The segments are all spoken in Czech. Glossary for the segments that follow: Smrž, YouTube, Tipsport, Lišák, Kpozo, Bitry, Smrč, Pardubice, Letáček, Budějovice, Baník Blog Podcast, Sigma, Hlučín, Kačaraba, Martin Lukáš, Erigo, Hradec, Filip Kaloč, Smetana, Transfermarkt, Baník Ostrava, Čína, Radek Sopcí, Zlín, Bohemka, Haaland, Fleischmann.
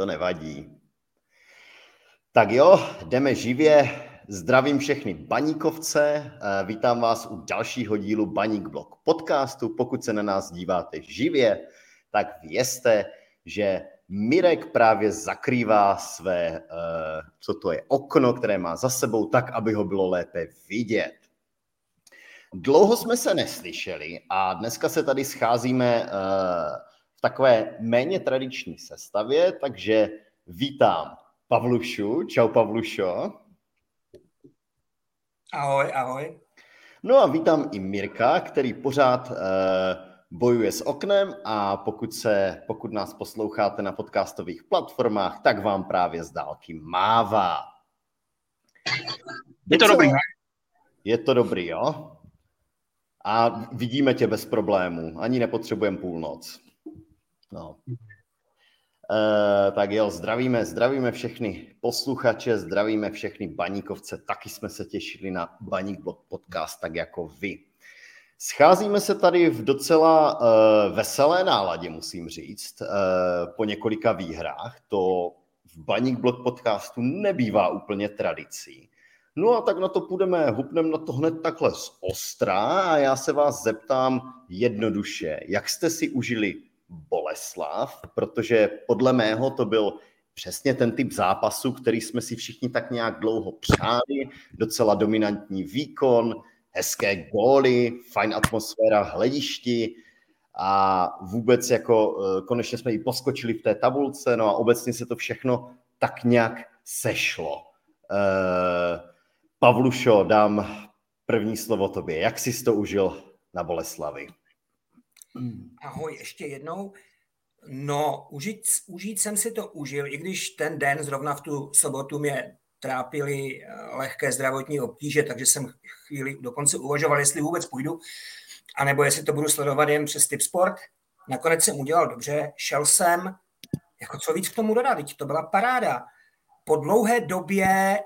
To nevadí. Tak jo, jdeme živě. Zdravím všechny Baníkovce. Vítám vás u dalšího dílu Baník Blog Podcastu. Pokud se na nás díváte živě, tak vězte, že Mirek právě zakrývá své, co to je, okno, které má za sebou, tak, aby ho bylo lépe vidět. Dlouho jsme se neslyšeli a dneska se tady scházíme v takové méně tradiční sestavě, takže vítám Pavlušu. Čau, Pavlušo. Ahoj, ahoj. No a vítám i Mirka, který pořád bojuje s oknem, a pokud nás posloucháte na podcastových platformách, tak vám právě z dálky mává. Je to dobrý. Je to dobrý, jo? A vidíme tě bez problémů. Ani nepotřebujeme půlnoc. No. Tak jo, zdravíme všechny posluchače, zdravíme všechny Baníkovce. Taky jsme se těšili na Baník Blog Podcast, tak jako vy. Scházíme se tady v docela veselé náladě, musím říct, po několika výhrách. To v Baník Blog Podcastu nebývá úplně tradicí. No a tak na to půjdeme, hupneme na to hned takhle z ostra a já se vás zeptám jednoduše, jak jste si užili Boleslav, protože podle mého to byl přesně ten typ zápasu, který jsme si všichni tak nějak dlouho přáli, docela dominantní výkon, hezké góly, fajn atmosféra v hledišti a vůbec jako konečně jsme ji poskočili v té tabulce, no a obecně se to všechno tak nějak sešlo. Pavlušo, dám první slovo tobě. Jak jsi to užil na Boleslavi? Ahoj, ještě jednou. No, užít jsem si to užil, i když ten den, zrovna v tu sobotu, mě trápily lehké zdravotní obtíže, takže jsem chvíli dokonce uvažoval, jestli vůbec půjdu, anebo jestli to budu sledovat jen přes Tipsport. Nakonec jsem udělal dobře, šel jsem, jako co víc k tomu dodat, to byla paráda. Po dlouhé době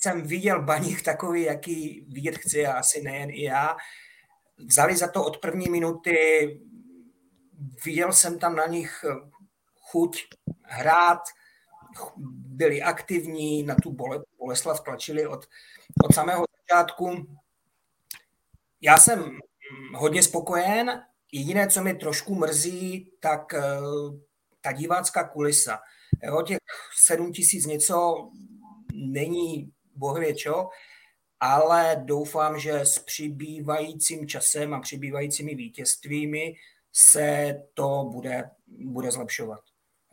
jsem viděl Baník takový, jaký vidět chci, a asi nejen i já. Vzali za to od první minuty, viděl jsem tam na nich chuť hrát, byli aktivní, na tu Boleslav tlačili od samého začátku. Já jsem hodně spokojen, jediné, co mě trošku mrzí, tak ta divácká kulisa. Jo, těch 7 000 něco není bohvě čo, ale doufám, že s přibývajícím časem a přibývajícími vítězstvími se to bude zlepšovat.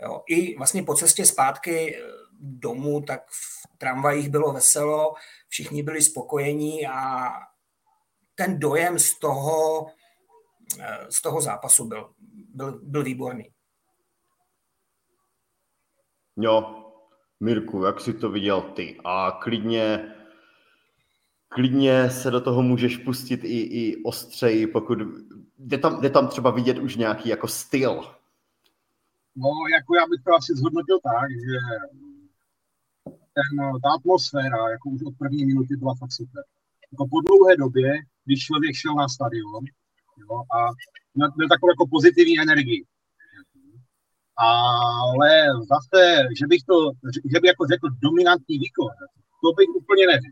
Jo. I vlastně po cestě zpátky domů, tak v tramvajích bylo veselo, všichni byli spokojení a ten dojem z toho zápasu byl výborný. Jo, Mirku, jak jsi to viděl ty? A klidně se do toho můžeš pustit i ostřeji, pokud jde tam třeba vidět už nějaký jako styl. No, jako já bych to asi zhodnotil tak, že ta atmosféra, jako už od první minuty, byla fakt super. Jako po dlouhé době, když člověk šel na stadion, jo, a byl takovou jako pozitivní energii. Ale zase, že by jako řekl dominantní výkon, to bych úplně nevěděl.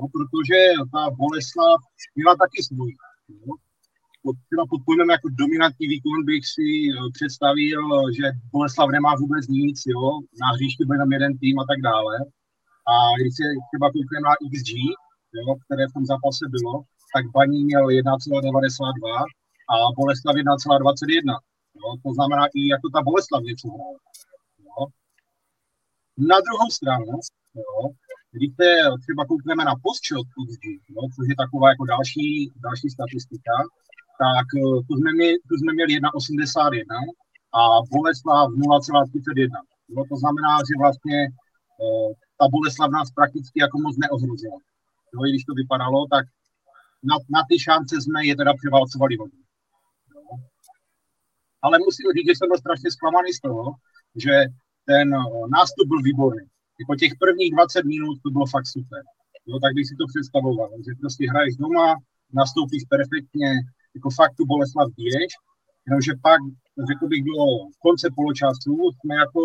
No, protože ta Boleslav měla taky svůj. No, pod pojmem jako dominantní výkon bych si představil, že Boleslav nemá vůbec nic, jo? Na hřišti byl tam jeden tým a tak dále. A když se třeba koukneme na XG, jo, které v tom zápase bylo, tak Baník měl 1,92 a Boleslav 1,21. Jo, to znamená i jako ta Boleslav něco hrála. Na druhou stranu, jo, když se třeba koukneme na postřel, což je taková jako další statistika, tak tu jsme měli 1,81 a Boleslav 0,31. Jo, to znamená, že vlastně ta Boleslav nás prakticky jako moc neohrozila. Jo, i když to vypadalo, tak na ty šance jsme je teda převálcovali hodně. Ale musím říct, že jsem byl strašně zklamaný z toho, že ten nástup byl výborný. Jako těch prvních 20 minut to bylo fakt super. Jo, tak bych si to představoval, že prostě hraješ doma, nastoupíš perfektně, jako fakt tu Boleslav běž, jenomže pak řekl bych, do konce poločasu jsme jako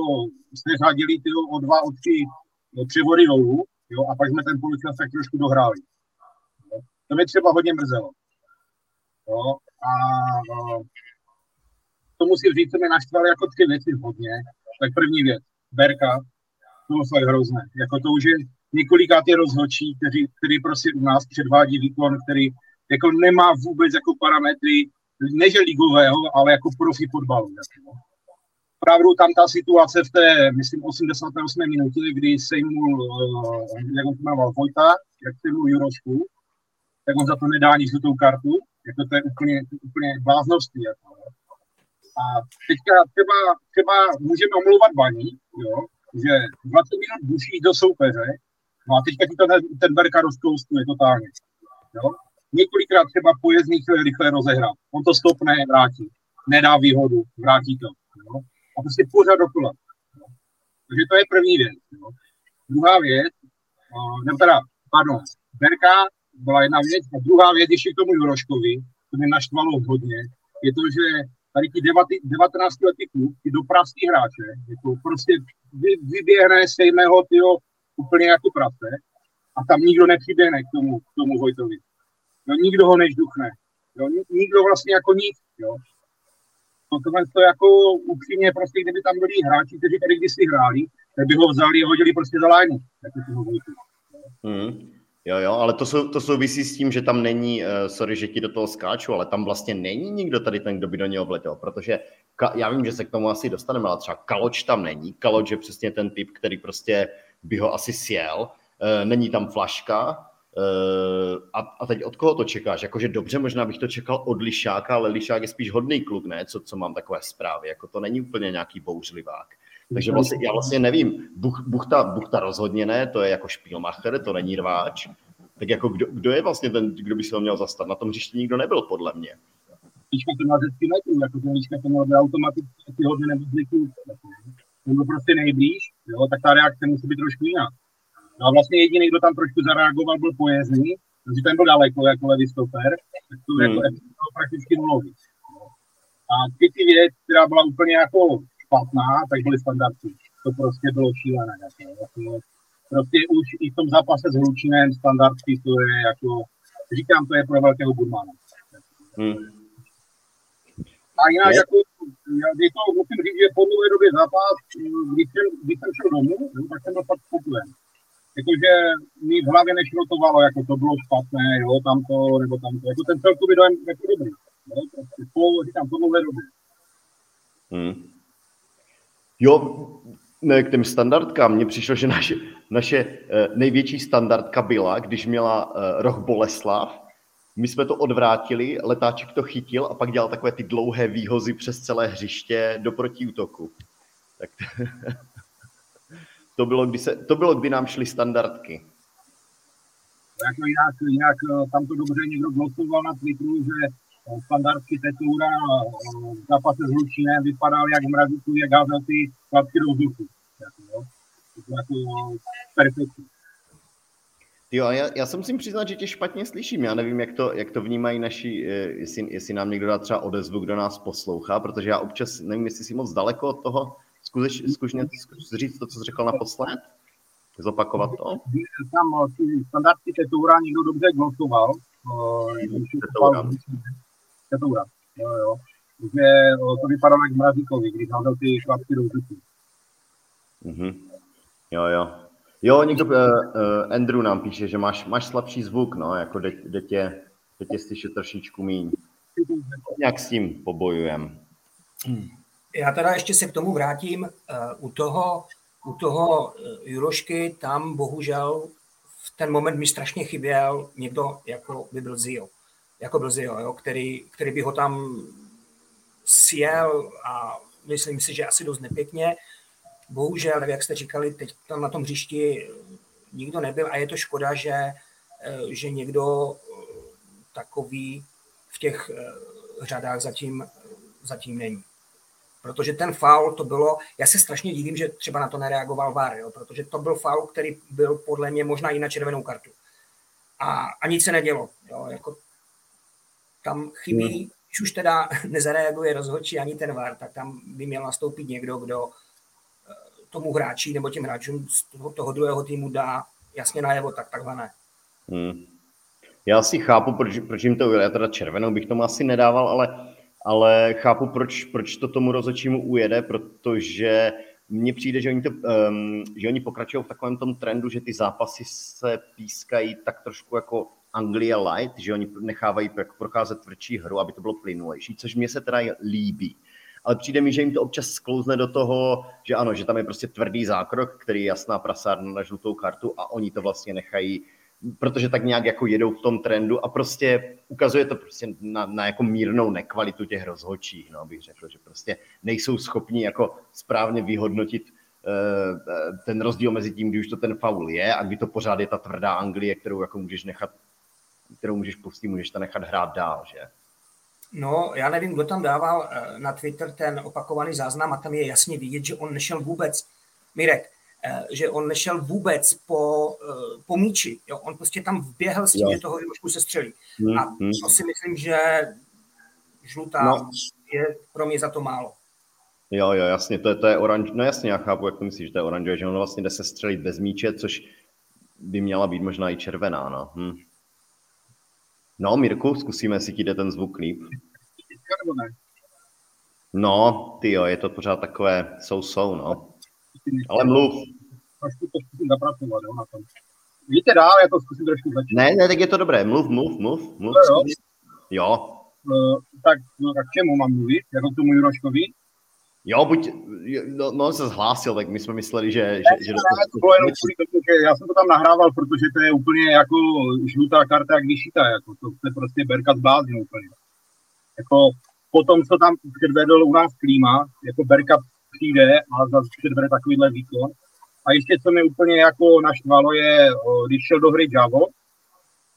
řadili o dva, o tři převody dolů, jo, a pak jsme ten poločas tak trošku dohráli. Jo. To mě třeba hodně mrzelo. Jo, a to musím říct, co mě naštvali jako tři věci hodně. Tak první věc, Berka, to bylo fakt hrozné. Jako to už je několikátý rozhodčí, který prostě u nás předvádí výkon, který jako nemá vůbec jako parametry, neže ligového, ale jako profi fotbalu. Pravdu tam ta situace v té, myslím, 88. minutě, kdy sejmul, jak on to jmenoval, Vojta, jak sejmul Jurošku, tak on za to nedá ani žlutou kartu, jako to je úplně bláznovství. Jako. A teďka třeba můžeme omlouvat Baník, jo, že 20 minut buší do soupeře, no a teďka ti ten Berka rozkoustuje totálně, jo. Několikrát třeba Pojezdný chtěl rychle rozehrát. On to stopne, vrátí. Nedá výhodu, vrátí to. Jo? A prostě pořád dokola. Jo? Takže to je první věc. Jo? Druhá věc, Berka byla jedna věc, a druhá věc ještě k tomu Juroškovi, to mě naštvalo hodně, je to, že tady ti 19-letý kluk, ti dopravský hráče, jako prostě vyběhne stejného tyho úplně jako prase a tam nikdo nepřiběhne k tomu Vojtovi. Jo, nikdo ho nežduchne, jo, nikdo vlastně jako nic, jo. To jako upřímně prostě, kdyby tam byli hráči, kteří tady kdysi hráli, tak by ho vzali a hodili prostě za lájnu. Jo, ale to souvisí s tím, že tam není, sorry, že ti do toho skáču, ale tam vlastně není nikdo tady ten, kdo by do něho vletěl, protože já vím, že se k tomu asi dostaneme, ale třeba Kaloč tam není. Kaloč je přesně ten typ, který prostě by ho asi sjel, není tam Flaška. A teď od koho to čekáš? Jakože dobře, možná bych to čekal od Lišáka, ale Lišák je spíš hodný kluk, ne? Co mám takové zprávy, jako to není úplně nějaký bouřlivák. Takže vlastně, já vlastně nevím, Buchta rozhodně ne, to je jako špílmacher, to není rváč. Tak jako kdo je vlastně ten, kdo by se ho měl zastat? Na tom hřišti nikdo nebyl, podle mě. Liška to má řecký nekrů, jako ten Liška to má automaticky ty hodně nebo zvyklů. Ten byl prostě nejblíž, jo? Tak ta reakce musí být trošku jiná. No a vlastně jediný, kdo tam trošku zareagoval, byl Pojezdný, protože ten byl daleko jako levý stoper, tak to jako prakticky nulový. A třetí věc, která byla úplně jako špatná, tak byly standardy. To prostě bylo šílené. Prostě už i v tom zápase s Hlučinem standardy, to je jako, říkám, to je pro velkého burmána. A jinak jako, když to musím říct, že po dlouhé době zápas, když jsem šel domů, tak jsem byl fakt spokojený. Jakože mi v hlavě nešrotovalo, jako to bylo špatné, jo, tamto, nebo tamto. Jako ten celkový dojem jako dobrý. Jo, prostě říkám, to mluví dobrý. Jo, ne, k těm standardkám mně přišlo, že naše největší standardka byla, když měla roh Boleslav. My jsme to odvrátili, letáček to chytil a pak dělal takové ty dlouhé výhozy přes celé hřiště do protiútoku. Tak To bylo, kdy nám šly standardky. Jako jinak tam to dobře někdo glosoval na Twitteru, že standardky Tetura v zápase s Hlučinem vypadaly jak mrazíku, jak házel ty klapky do vzduchu. Perfektní. Jo, já se musím přiznat, že tě špatně slyším. Já nevím, jak to vnímají naši, jestli nám někdo dá třeba odezvu, kdo nás poslouchá, protože já občas nevím, jestli jsi moc daleko od toho. Zkus říct to, co jsi řekl naposled? Zopakovat to? Tam standardní Tetura někdo dobře glosoval. Tetura. Jo. Že to vypadalo jak Mrazíkovi, když hádal ty šlapky do vzduchu. Jo, někdo, Andrew nám píše, že máš slabší zvuk, no, jako jde tě slyšet trošičku míň. Jak s tím pobojujem? Já teda ještě se k tomu vrátím. U toho Jurošky tam bohužel v ten moment mi strašně chyběl někdo jako byl Zio, jo, který by ho tam sjel a myslím si, že asi dost nepěkně. Bohužel, jak jste říkali, teď tam na tom hřišti nikdo nebyl a je to škoda, že někdo takový v těch řadách zatím není. Protože ten faul to bylo, já se strašně divím, že třeba na to nereagoval VAR, jo? Protože to byl faul, který byl podle mě možná i na červenou kartu. A nic se nedělo. Jo? Jako, tam chybí když už teda nezareaguje rozhodčí ani ten VAR, tak tam by měl nastoupit někdo, kdo tomu hráči nebo těm hráčům z toho druhého týmu dá jasně najevo, tak takhle ne. Hmm. Já si chápu, proč jim to udělal. Já teda červenou bych tomu asi nedával, ale chápu, proč to tomu rozhodčímu ujede, protože mně přijde, že oni pokračují v takovém tom trendu, že ty zápasy se pískají tak trošku jako Anglia light, že oni nechávají procházet tvrdší hru, aby to bylo plynulejší, což mně se teda líbí. Ale přijde mi, že jim to občas sklouzne do toho, že ano, že tam je prostě tvrdý zákrok, který je jasná prasárna na žlutou kartu a oni to vlastně nechají, protože tak nějak jako jedou v tom trendu a prostě ukazuje to prostě na jako mírnou nekvalitu těch rozhodčích, no, bych řekl, že prostě nejsou schopni jako správně vyhodnotit ten rozdíl mezi tím, kdy už to ten faul je a kdy to pořád je ta tvrdá Anglie, kterou jako můžeš nechat, kterou můžeš pustit, můžeš to nechat hrát dál, že? No, já nevím, kdo tam dával na Twitter ten opakovaný záznam a tam je jasně vidět, že on nešel vůbec, Mirek, že on nešel vůbec po míči. Jo? On prostě tam vběhl s tím, že toho Jurošku se střelí. A to si myslím, že žlutá je pro mě za to málo. Jo, jasně, to je oranž. No jasně, já chápu, jak to myslíš, že to je oranžové, že on vlastně jde se střelit bez míče, což by měla být možná i červená. No, No, Mirku, zkusíme, jestli ti jde ten zvuk líp. No, tyjo, je to pořád takové sousou, no. Ale mluv. Trošku to zkusím zapracovat, jo, na tom. Víte dál, já to zkusím trošku začít. Ne, tak je to dobré, mluv. No, jo. Tak čemu mám mluvit? Jako tomu Juroškovi? Jo, on se zhlásil, tak my jsme mysleli, že já jsem to tam nahrával, protože to je úplně jako žlutá karta, jak vyšitá, jako to se prostě Berka zbláznil úplně. Jako potom, co tam předvedl u nás Klíma, jako Berka přijde a zase předvede takovýhle výkon. A ještě, co mě úplně jako naštvalo, je, když šel do hry Javo,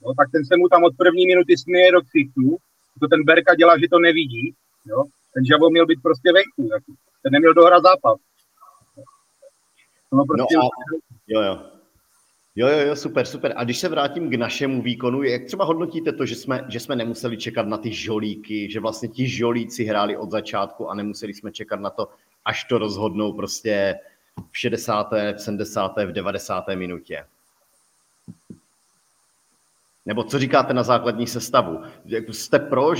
no, tak ten se mu tam od první minuty směje do ksichtu, to ten Berka dělá, že to nevidí, jo. Ten Javo měl být prostě venku, jako. Ten neměl dohrát zápas. Prostě Jo, super. A když se vrátím k našemu výkonu, jak třeba hodnotíte to, že jsme nemuseli čekat na ty žolíky, že vlastně ti žolíci hráli od začátku a nemuseli jsme čekat na to, až to rozhodnou prostě v 60., v 70., v 90. minutě? Nebo co říkáte na základní sestavu? Jste pro,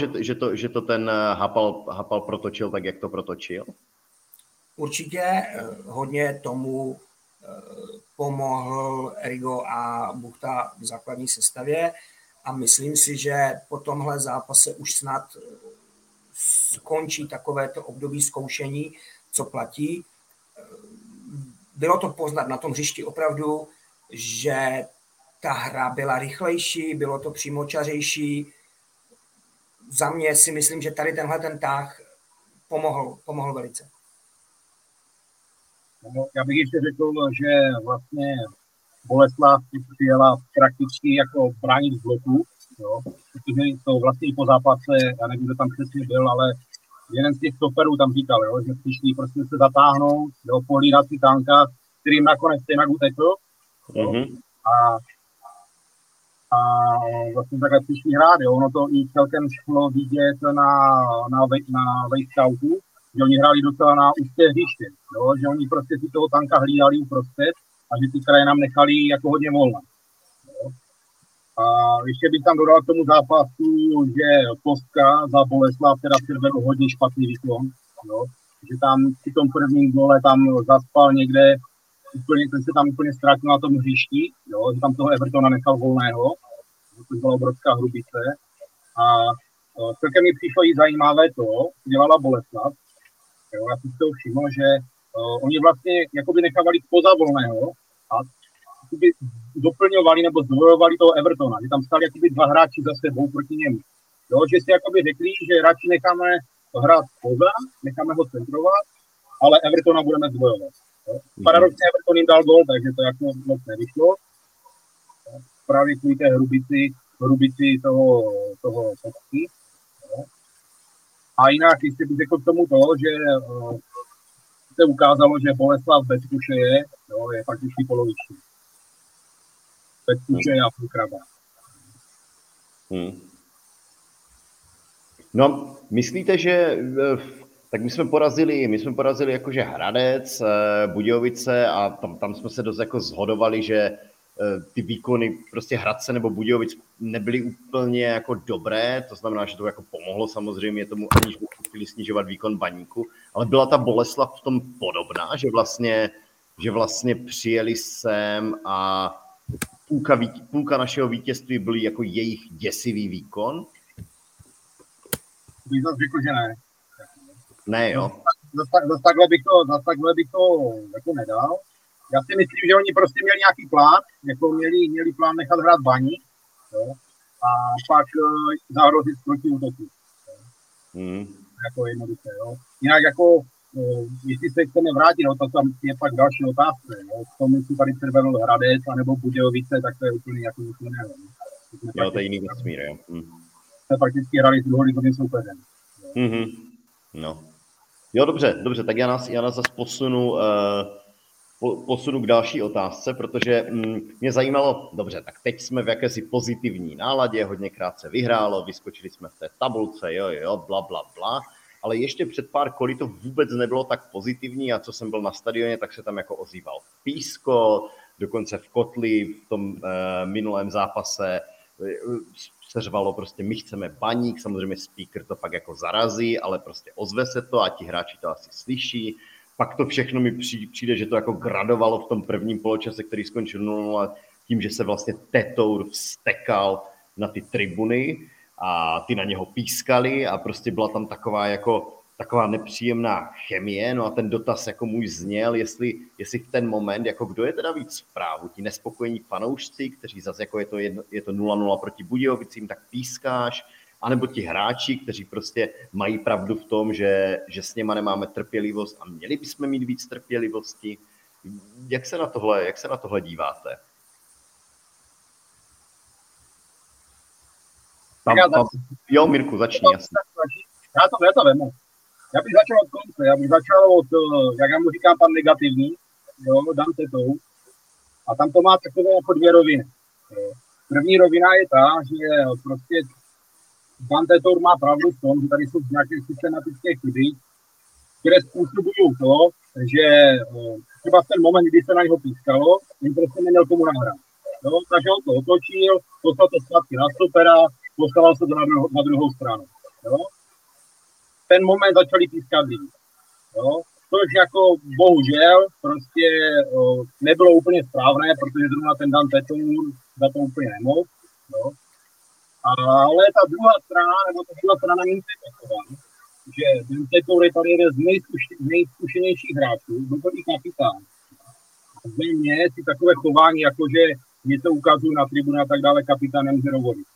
že to ten Hapal protočil tak, jak to protočil? Určitě hodně tomu pomohl Erigo a Buchta v základní sestavě a myslím si, že po tomhle zápase už snad skončí takovéto období zkoušení, co platí. Bylo to poznat na tom hřišti opravdu, že ta hra byla rychlejší, bylo to přímočařejší. Za mě si myslím, že tady tenhle ten tah pomohl velice. No, já bych ještě řekl, že vlastně Boleslav přijela prakticky jako bránit z bloku, jo, protože to vlastně i po zápase, já nevím, kdo tam přesně byl, ale jeden z těch stoperů tam říkal, jo, že přišli prostě se zatáhnout, jo, pohlídat si Tanka, kterým nakonec stejnak utekl, mm-hmm. A vlastně takhle přišli hrát, jo, ono to i celkem šlo vidět na vejskautu, že oni hráli docela na úzké hřiště, jo? Že oni prostě si toho Tanka hlídali uprostřed a že ty kraje nám nechali jako hodně volna. Jo? A ještě bych tam dodal k tomu zápasu, že Kostka za Boleslav teda předvedl hodně špatný výkon, jo? Že tam při tom prvním gole tam zaspal někde, úplně, ten se tam úplně ztratil na tom hřišti, jo? Že tam toho Ewertona nechal volného, to byla obrovská hrubice. A celkem mi přišlo i zajímavé to, co dělala Boleslav. Jo, já jsem si toho všiml, že oni vlastně jakoby nechávali spoza volného a jakoby doplňovali nebo zdvojovali toho Ewertona, že tam stali jakoby dva hráči za sebou proti němu. Jo, že si jakoby řekli, že radši necháme hrát spoza, necháme ho centrovat, ale Ewertona budeme zdvojovat. Paradoxně Ewerton jim dal gol, takže to jako moc nevyšlo. Právě kvůli té hrubici toho Kostky. A jinak, jestli bych řekl k tomu to, že se ukázalo, že Boleslav bez kuše je fakticky poloviční. Bez kuše a půlkraba. No, myslíte, že tak my jsme porazili jakože Hradec, Budějovice a tam jsme se dost jako shodovali, že ty výkony prostě Hradce nebo Budějovic nebyly úplně jako dobré, to znamená, že to jako pomohlo samozřejmě tomu, aniž by chtěli snižovat výkon Baníku, ale byla ta Boleslav v tom podobná, že vlastně přijeli sem a půlka našeho vítězství byly jako jejich děsivý výkon? Bych zase řekl, že ne. Ne, jo. Zas takhle bych to jako nedal. Já si myslím, že oni prostě měli nějaký plán, jako měli plán nechat hrát Baník, jo, a pak zahrozit proti útoku. Jako jednoduché, jo. Jinak jako, jestli se chceme vrátit, no, to tam je pak další otázka, jo. V tom, jestli tady předvedl Hradec, anebo Budějovice, tak to je úplně jako nic jiného. Jo, to je jiný vesmír, jo. To je prakticky hrali druhou ligovým soupeřem. No. Jo, dobře, tak já nás zase posunu k další otázce, protože mě zajímalo, dobře, tak teď jsme v jakési pozitivní náladě, hodněkrát se vyhrálo, vyskočili jsme v té tabulce, jo, bla, ale ještě před pár koly to vůbec nebylo tak pozitivní a co jsem byl na stadioně, tak se tam jako ozýval písko, dokonce v kotli v tom minulém zápase seřvalo prostě my chceme Baník, samozřejmě speaker to pak jako zarazí, ale prostě ozve se to a ti hráči to asi slyší. Pak to všechno mi přijde, že to jako gradovalo v tom prvním poločase, který skončil 0-0 tím, že se vlastně Tetour vstekal na ty tribuny a ty na něho pískali a prostě byla tam taková nepříjemná chemie. No a ten dotaz jako můj zněl, jestli v ten moment, jako kdo je teda víc v právu, ti nespokojení fanoušci, kteří zase jako je to 0-0 proti Budějovicím, tak pískáš, anebo ti hráči, kteří prostě mají pravdu v tom, že s něma nemáme trpělivost a měli bychom mít víc trpělivosti. Jak se na tohle díváte? Tam. Jo, Mirku, začni. Já to vemu. Já bych začal od konce, jak já mu říkám, pan negativní, jo, dám se tou. A tam to má takové jako dvě roviny. První rovina je ta, že prostě pan Tetour má pravdu v tom, že tady jsou nějaké systematické chyby, které způsobují to, že třeba v ten moment, kdy se na něho pískalo, on prostě neměl komu nahrát. Jo, takže on to otočil, poslal to zpátky na stopera, poslal se to na druhou stranu. Jo. Ten moment začali pískat lidi. Což jako bohužel prostě nebylo úplně správné, protože zrovna ten Dan Tetour za to úplně nemohl. Jo. Ale ta druhá strana, nebo ta druhá strana není taková, že ten Tetour je tady jeden z nejzkušenějších hráčů, dobrý kapitán. Ze mě si takové chování, jakože něco ukazují na tribuna a tak dále, kapitán nemůže dovolit.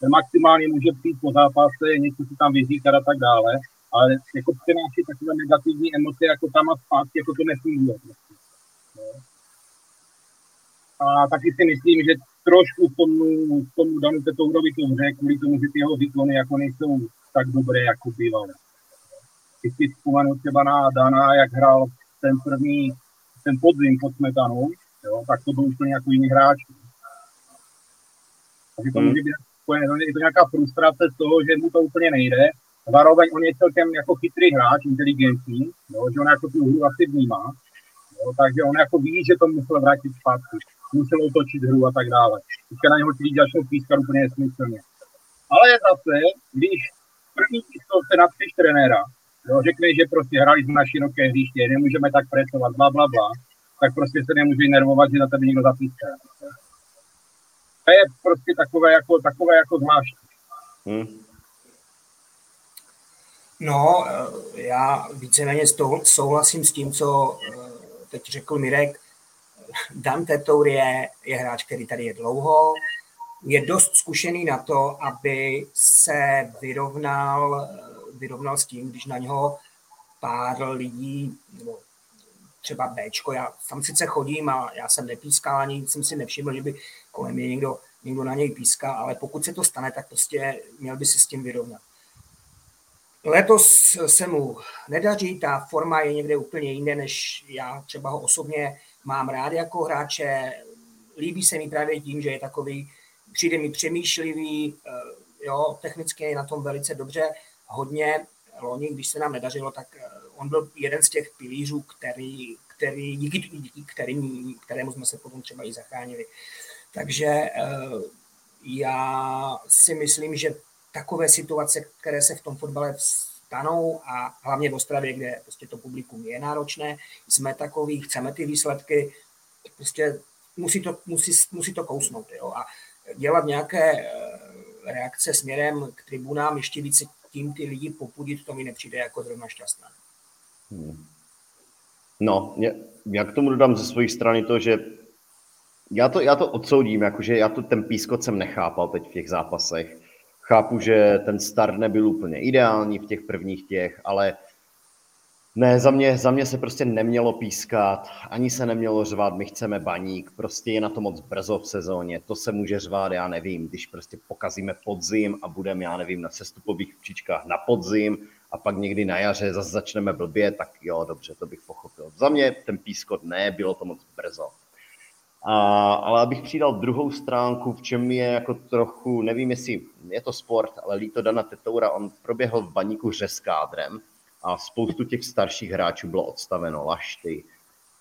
Ten maximálně může přijít po zápase, něco si tam vyříkat a tak dále, ale jako přenáší takové negativní emoce, jako tam a zpátky, jako to nefunguje. A taky si myslím, že trošku k tomu Danu Tetourovi to hře, kvůli tomu, že ty jeho výkony jako nejsou tak dobré, jako bývaly. Když si vzpomenu třeba na Dana, jak hrál ten podzim pod Smetanou, jo, tak to byl už plně jako jiný hráč. Takže to může být je to nějaká frustrace z toho, že mu to úplně nejde. Zároveň on je celkem jako chytrý hráč, inteligentní, jo, že on jako tu hru asi vnímá, jo, takže on jako ví, že to musel vrátit zpátky, musel otočit hru a tak dále. Teďka na něho ti začnou pískat úplně nesmyslně. Ale zase, když první tiskovce napřeš trenéra, jo, řekne, že prostě hráli jsme na široké hřiště, nemůžeme tak presovat, bla, tak prostě se nemůže nervovat, že na tebe někdo zapíská. To je prostě takové jako zvláštní. No, já víceméně souhlasím s tím, co teď řekl Mirek. Dan Tetour je hráč, který tady je dlouho. Je dost zkušený na to, aby se vyrovnal s tím, když na něho pár lidí, nebo třeba Bčko, já tam sice chodím a já jsem nepískal, ani jsem si nevšiml, že by kolem mě někdo na něj píská, ale pokud se to stane, tak prostě měl by se s tím vyrovnat. Letos se mu nedaří, ta forma je někde úplně jinde, než já třeba ho osobně mám rád jako hráče, líbí se mi právě tím, že je takový, přijde mi přemýšlivý, jo, technicky je na tom velice dobře, hodně loni, když se nám nedařilo, tak on byl jeden z těch pilířů, kterému jsme se potom třeba i zachránili. Takže já si myslím, že takové situace, které se v tom fotbale stanou, a hlavně v Ostravě, kde prostě to publikum je náročné, jsme takový, chceme ty výsledky, prostě musí to kousnout. Jo? A dělat nějaké reakce směrem k tribunám, ještě více tím ty lidi popudit, to mi nepřijde jako zrovna šťastné. No, já k tomu dodám ze své strany to, že já to odsoudím, jakože já to ten pískot jsem nechápal teď v těch zápasech. Chápu, že ten start nebyl úplně ideální v těch prvních těch, ale ne, za mě se prostě nemělo pískat, ani se nemělo řvát, my chceme Baník, prostě je na to moc brzo v sezóně, to se může řvát, já nevím, když prostě pokazíme podzim a budeme, já nevím, na sestupových příčkách na podzim a pak někdy na jaře zase začneme blbě, tak jo, dobře, to bych pochopil. Za mě ten pískot ne, bylo to moc brzo. Ale abych přidal druhou stránku, v čem je jako trochu, nevím, jestli je to sport, ale líto Dana Tetoura, on proběhl v Baníku řez kádrem a spoustu těch starších hráčů bylo odstaveno, Lašty,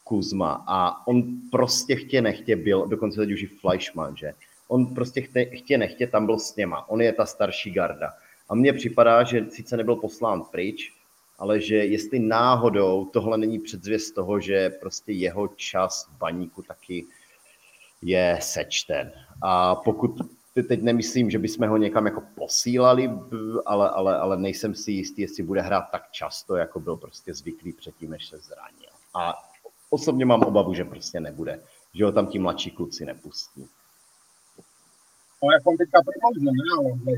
Kuzma, a on prostě chtě nechtě byl, dokonce teď už i Fleischmann, že? On prostě chtě nechtě tam byl s něma, on je ta starší garda. A mně připadá, že sice nebyl poslán pryč, ale že jestli náhodou tohle není předzvěst toho, že prostě jeho čas v Baníku taky je sečten. A pokud teď nemyslím, že bychom ho někam jako posílali, ale nejsem si jistý, jestli bude hrát tak často, jako byl prostě zvyklý předtím, než se zranil. A osobně mám obavu, že prostě nebude, že ho tam ti mladší kluci nepustí. No, jak on teďka prodloužil, ne?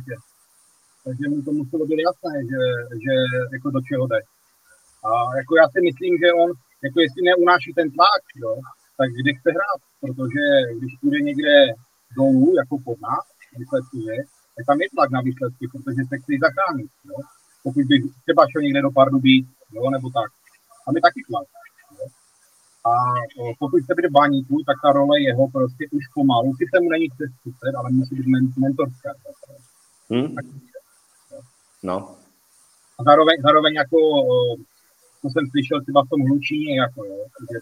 Takže mu to muselo být jasné, že jako do čeho jde. A jako já si myslím, že on, jako jestli neunáší ten tlak, jo, tak kde chce hrát, protože když půjde někde dolů, jako pod nás, výsledky je, tak tam je tlak na výsledky, protože se chce zachránit, jo. Pokud by třeba šel někde do Pardubic, jo, nebo tak. Tam je taky tlak, jo. A pokud se bude Baníku, tak ta role jeho prostě už pomalu, sice mu není chce zkusit, ale musí být mentorská. No. A zároveň jako, co jsem slyšel třeba v tom Hlučíně, jako jo, že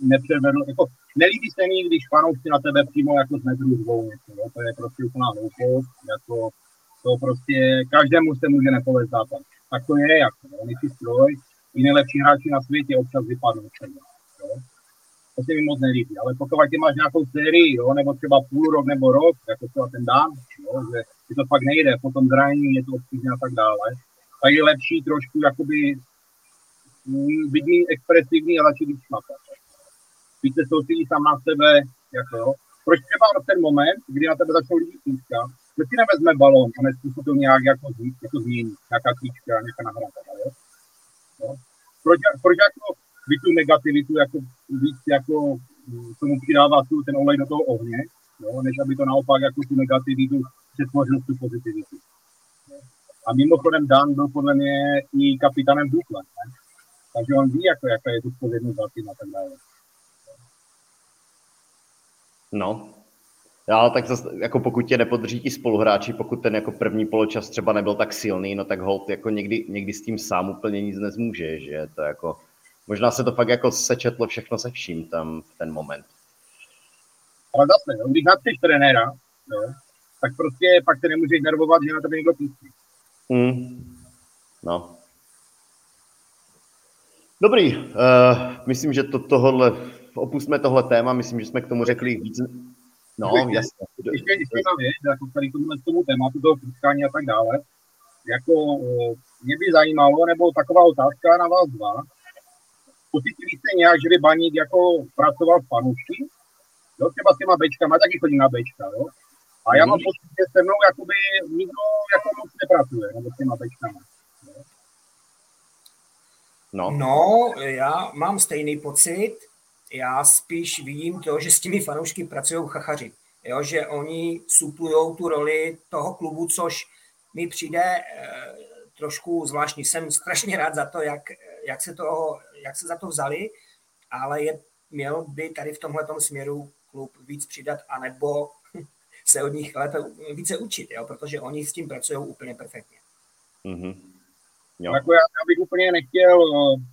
nepřevedl, jako nelíbí se mi, když fanoušci na tebe přímo jako z metru zvou, jo, to je prostě úplná hloupost, jako to prostě každému se může nepovést zápas. Tak to je, jako jo, nejsi stroj, i nejlepší hráči na světě občas vypadnou, jo. To se mi moc nelíbí, ale pokud ty máš nějakou sérii, jo, nebo třeba půl rok nebo rok, jako třeba ten dán, jo, že ti to fakt nejde, potom zranění je to obtížné a tak dále, tak je lepší trošku jakoby být expresivní a začít šlapat. Víc se soustředí sám na sebe, jako jo. Proč třeba ten moment, kdy na tebe začnou lidi pískat, že si nevezme balón a nezpůsobí to nějak jako změní, nějaká klíčka, nějaká nahrada, jo. No. Proč jako by tu negativitu jako víc jako tomu přidává ten olej do toho ohně, jo, než aby to naopak jako tu negativitu přesmořil tu pozitivitu. Jo. A mimochodem Dan byl podle mě i kapitánem Buchta, takže on ví, jaká je tu odpovědnost za tým a tak dále. No, ale tak zase, jako pokud tě nepodrží ti spoluhráči, pokud ten jako první poločas třeba nebyl tak silný, no tak holt jako někdy s tím sám úplně nic nezmůže, že to jako možná se to fakt jako sečetlo všechno se vším tam v ten moment. Ale zase, no, když nadpřeš trenéra, no, tak prostě pak se nemůžeš nervovat, že na tebe někdo písí. No. Dobrý, myslím, že tohle, opustíme tohle téma, myslím, že jsme k tomu řekli víc. No, jasně. Ještě jedna věc, jako tady k tomu tématu, toho pískání a tak dále, jako mě by zajímalo, nebo taková otázka na vás dva, pocítili jste nějak, že by Baník jako pracoval s fanoušky, jo, třeba s těma bečkama, taky chodím na bečka, jo, a já mám pocit, že se mnou jakoby nikdo jako moc nepracuje, nebo s těma bečkama. Jo? No, já mám stejný pocit, já spíš vidím to, že s těmi fanoušky pracují chachaři, jo, že oni suplujou tu roli toho klubu, což mi přijde trošku zvláštní. Jsem strašně rád za to, jak se za to vzali, ale měl by tady v tomhletom směru klub víc přidat, anebo se od nich lépe více učit, jo? Protože oni s tím pracují úplně perfektně. Mm-hmm. Jo. Jako já bych úplně nechtěl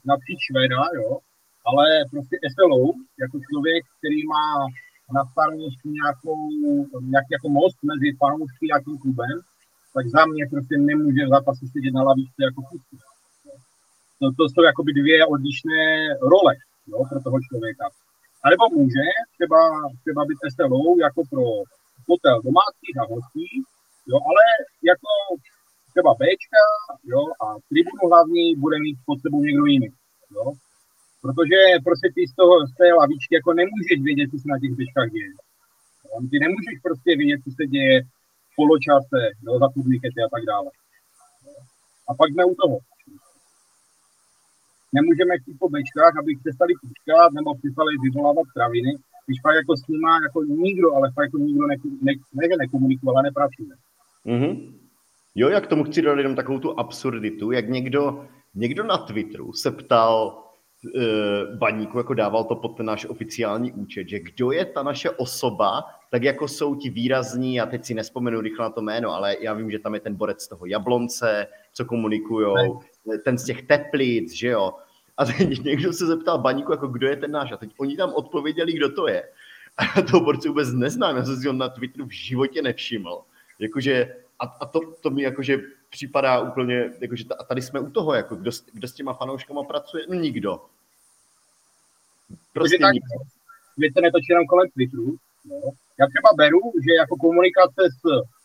napříč Švéda, jo? Ale prostě SLO, jako člověk, který má na starosti nějaký jako most mezi fanoušky a tím klubem, tak za mě prostě nemůže v zápasu sedět na lavičce jako pustí. No to jsou jakoby dvě odlišné role, jo, pro toho člověka. A nebo může třeba být SLO jako pro hotel domácích a hostí, jo, ale jako třeba Bčka, jo, a tribunu hlavní bude mít pod sebou někdo jiný, jo. Protože prostě ty z té lavičky jako nemůžeš vědět, co se na těch bečkách děje. Ty nemůžeš prostě vědět, co se děje v poločase, jo, za publikety a tak dále. A pak jsme u toho. Nemůžeme chtít po bečkách, aby přestali kůčkat nebo přestali vyvolávat traviny, když pak jako s nima jako nikdo, ale pak jako nikdo nekomunikoval a nepracuje. Mm-hmm. Jo, jak tomu chci dodat jenom takovou tu absurditu, jak někdo na Twitteru se ptal Baníku, jako dával to pod ten náš oficiální účet, že kdo je ta naše osoba, tak jako jsou ti výrazní, já teď si nespomenu rychle na to jméno, ale já vím, že tam je ten borec z toho Jablonce, co komunikujou, ten z těch Teplic, že jo. A teď někdo se zeptal Baníku, jako kdo je ten náš, a teď oni tam odpověděli, kdo to je. A já toho borce vůbec neznám, já jsem si ho na Twitteru v životě nevšiml. Jakože, a to mi jakože připadá úplně, jakože a tady jsme u toho, jako kdo s těma fanouškama pracuje? No nikdo. Prostě nikdo. Věc se netočí jenom kolem Twitteru. No. Já třeba beru, že jako komunikace s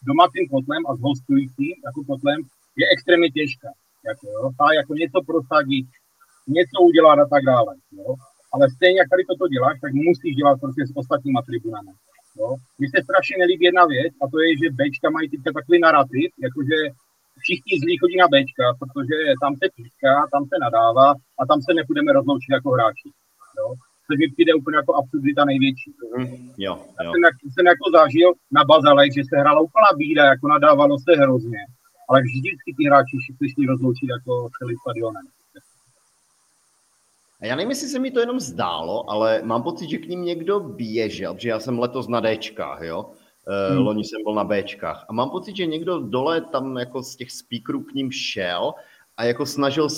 domácím kotlem a s hostujícím jako kotlem je extrémně těžká. Jako, jo. A jako něco prosadit, něco udělat a tak dále. Jo. Ale stejně, jak tady toto děláš, tak musíš dělat prostě s ostatníma tribunami. Jo. Mně se strašně nelíbí jedna věc, a to je, že Bčka mají teďka takový narrativ, jakože všichni zlí chodí na Bčka, protože tam se píská, tam se nadává a tam se nebudeme rozloučit jako hráči. Jo? Což mi přijde úplně jako absurdita největší. Jo, jo. Jsem jako zažil na Bazalech, že se hrála úplná bída, jako nadávalo se hrozně. Ale vždycky ty hráči přišli rozloučit jako celý stadionem. Já nevím, jestli se mi to jenom zdálo, ale mám pocit, že k ním někdo běžel, protože já jsem letos na Dčkách, jo? Loni jsem byl na Bčkách a mám pocit, že někdo dole tam jako z těch speakerů k ním šel a jako snažil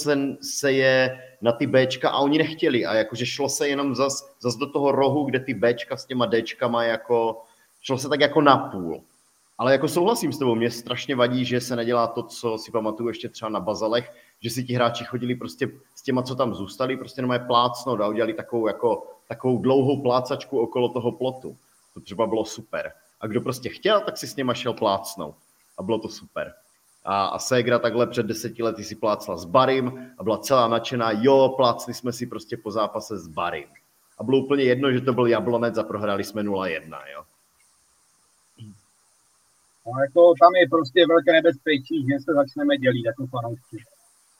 se je na ty Bčka a oni nechtěli a jakože šlo se jenom zas do toho rohu, kde ty Bčka s těma Dčkama jako šlo se tak jako napůl. Ale jako souhlasím s tebou, mě strašně vadí, že se nedělá to, co si pamatuju ještě třeba na Bazalech, že si ti hráči chodili prostě s těma, co tam zůstali, prostě jenom je plácnout a udělali takovou dlouhou plácačku okolo toho plotu. To třeba bylo super. A kdo prostě chtěl, tak si s něma šel plácnout. A bylo to super. A ségra takhle před 10 lety si plácla s Barym a byla celá nadšená, jo, plácli jsme si prostě po zápase s Barym. A bylo úplně jedno, že to byl Jablonec a prohráli jsme 0-1, jo. No, jako tam je prostě velké nebezpečí, že se začneme dělit jako fanoušky.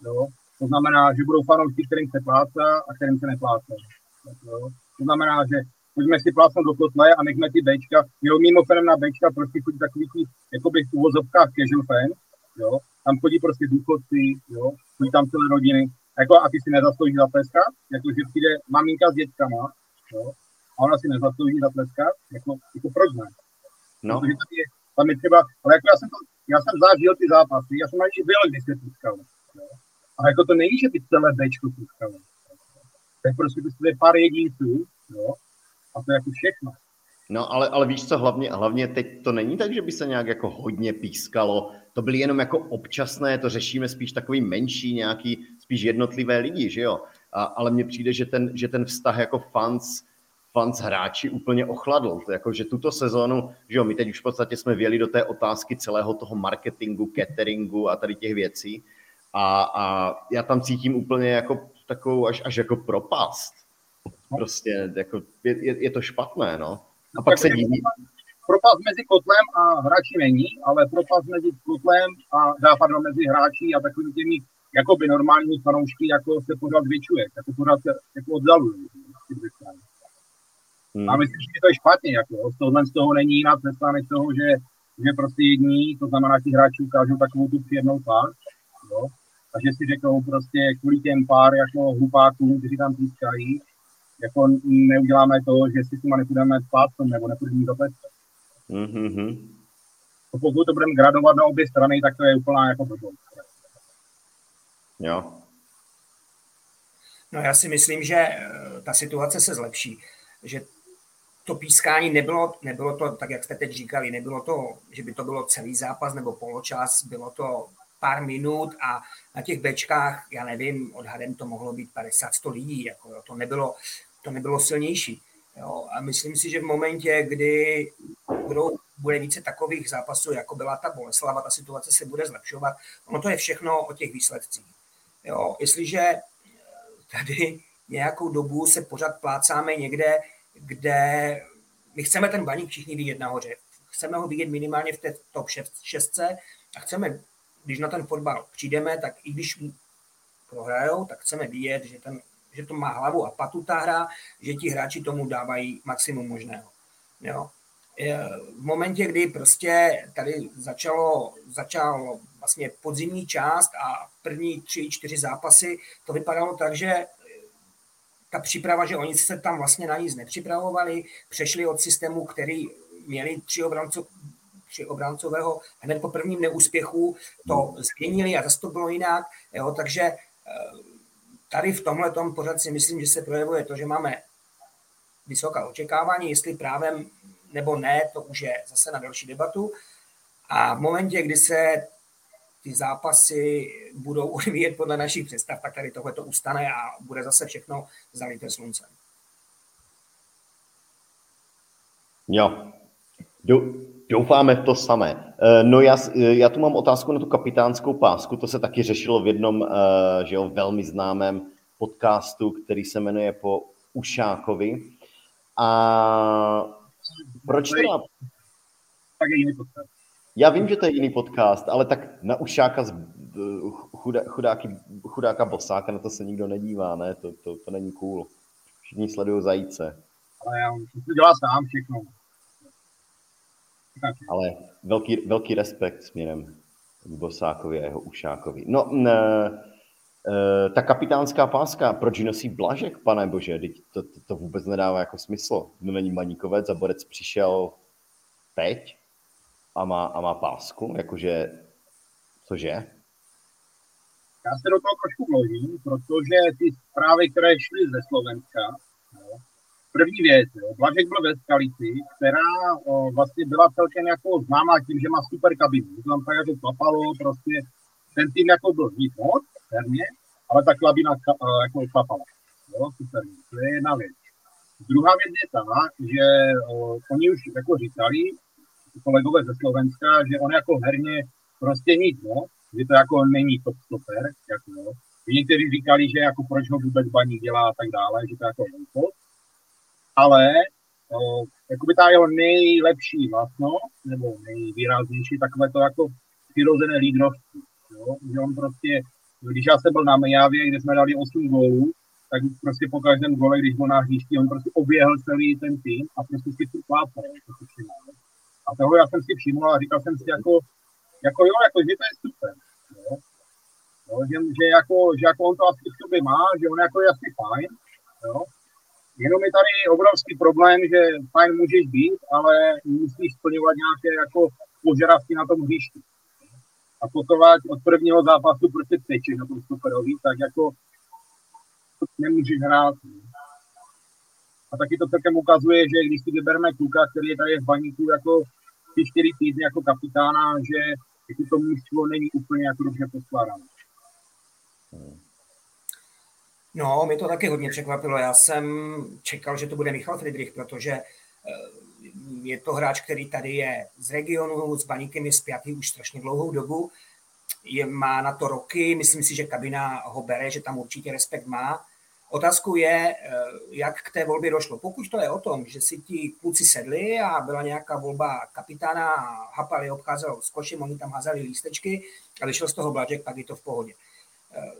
Jo? To znamená, že budou fanoušky, kterým se plácá a kterým se neplácá. To znamená, že pojďme si plácnout do kotle a nechme ty Bčka, jo, mimochodem na Bčka prostě chodí takový tí, jakoby v uvozovkách casual fan, jo, tam chodí prostě důchodci, jo, chodí tam celé rodiny, jako a ty si nezaslouží zatleskat, jakože přijde maminka s dětkama, jo, a ona si nezaslouží zatleskat, jako proč ne? No. Protože tam je třeba, ale jako já jsem zažil ty zápasy, já jsem ani byl, když se tluskal, jo, a jako to není, že ty celé Bčko tluskal, tak prostě to je pár jedinců, jo, a to je jako všechno. No ale víš co, hlavně teď to není tak, že by se nějak jako hodně pískalo, to byly jenom jako občasné, to řešíme spíš takový menší nějaký, spíš jednotlivé lidi, že jo? Ale mně přijde, že ten vztah jako fans hráči úplně ochladl, to jako, že tuto sezonu, že jo, my teď už v podstatě jsme vjeli do té otázky celého toho marketingu, cateringu a tady těch věcí a já tam cítím úplně jako takovou až jako propast. Prostě jako je to špatné, no. A pak se díví. Propast mezi kotlem a hráči není, ale propast mezi kotlem mezi hráči a takovými těmi jakoby normální fanoušky, jako se pořád zvětšuje, jako pořád se jako oddaluje. A myslím, že to je špatně, jako z toho není jiná cesta, než toho, že prostě jední, to znamená, ti hráči ukážou takovou tu příjemnou pár, jo? A že si řeknou prostě kvůli těm pár jako hlupákům, kteří tam pískají, jako neuděláme to, že si s nima nepůjdeme spát nebo nepůjdeme do pece. Mm-hmm. Pokud to budeme gradovat na obě strany, tak to je úplná jako blbost. Jo. No já si myslím, že ta situace se zlepší, že to pískání nebylo to, tak jak jste teď říkali, nebylo to, že by to bylo celý zápas nebo poločas, bylo to pár minut a na těch bečkách, já nevím, odhadem to mohlo být 50-100 lidí, jako jo, to nebylo silnější. Jo. A myslím si, že v momentě, kdy bude více takových zápasů, jako byla ta Boleslava, ta situace se bude zlepšovat. Ono to je všechno o těch výsledcích. Jo. Jestliže tady nějakou dobu se pořád plácáme někde, kde my chceme ten Baník všichni vidět nahoře. Chceme ho vidět minimálně v té top 6 a chceme, když na ten fotbal přijdeme, tak i když prohrajou, tak chceme vidět, že to má hlavu a patu ta hra, že ti hráči tomu dávají maximum možného. Jo. V momentě, kdy prostě tady začal vlastně podzimní část a první 3-4 zápasy, to vypadalo tak, že ta příprava, že oni se tam vlastně na nic nepřipravovali, přešli od systému, který měli tři obráncového hned po prvním neúspěchu, to změnili a zase to bylo jinak, jo, takže tady v tomhletom pořád si myslím, že se projevuje to, že máme vysoká očekávání, jestli právem nebo ne, to už je zase na další debatu. A v momentě, kdy se ty zápasy budou odvíjet podle našich představ, tak tady tohle to ustane a bude zase všechno zalité sluncem. Jo, doufáme v to samé. No já tu mám otázku na tu kapitánskou pásku, to se taky řešilo v jednom, že jo, velmi známém podcastu, který se jmenuje Po Ušákovi. A proč teda? Tak je jiný podcast. Já vím, že to je jiný podcast, ale tak na Ušáka z chudáka Bosáka, na to se nikdo nedívá, ne? To není cool. Všichni sledují Zajíce. Ale já to dělá sám všechno. Ale velký respekt směrem Bosákovi a jeho Ušákovi. No, ta kapitánská páska, proč nosí Blažek, pane bože? To vůbec nedává jako smysl. No není Maníkovec a Borec přišel teď a má pásku, jakože cože? Já se do toho trošku vložím, protože ty zprávy, které šly ze Slovenska, no, první věc, Blažek byl ve Skalici, která vlastně byla celkem jako známá tím, že má super kabinu. Tam tak jako klapalo, prostě ten tým jako byl nic moc, ale ta klabina jako klapala. Jo, super, to je jedna věc. Druhá věc je ta, že oni už jako říkali, kolegové ze Slovenska, že on jako herně prostě nic, no, že to jako není top stoper, jako jo. Někteří říkali, že jako proč ho vůbec Baník dělá a tak dále, že to jako nejpod. Ale jakoby ta jeho nejlepší vlastnost, nebo nejvýraznější, takové to jako přirozené lídrovství, jo, že on prostě, když já jsem byl na Mejavě, kde jsme dali 8 gólů, tak prostě po každém gole, když byl na hřišti, on prostě oběhl celý ten tým a prostě si tu plápal, jako to přináme. A tohle já jsem si všiml a říkal jsem si jako jo, jako, že to je super. Jo, že jako on to asi v sobě má, že on jako je asi fajn. Jo. Jenom je tady obrovský problém, že fajn můžeš být, ale musíš splňovat nějaké jako požadavky na tom hřišti. A potovat od prvního zápasu prostě tečeš na tom superovi, tak jako nemůžeš hrát. A taky to celkem ukazuje, že když si vybereme kluka, který je tady v Baníku jako 4 týdny jako kapitána, že to mužstvo není úplně jako dobře poskládané. No, mě to taky hodně překvapilo. Já jsem čekal, že to bude Michal Friedrich, protože je to hráč, který tady je z regionu, s Baníkem je spjatý už strašně dlouhou dobu. Má na to roky, myslím si, že kabina ho bere, že tam určitě respekt má. Otázkou je, jak k té volbě došlo. Pokud to je o tom, že si ti kluci sedli a byla nějaká volba kapitána a Hapal je obcházel s košem, oni tam házali lístečky a vyšel z toho Blažek, pak je to v pohodě.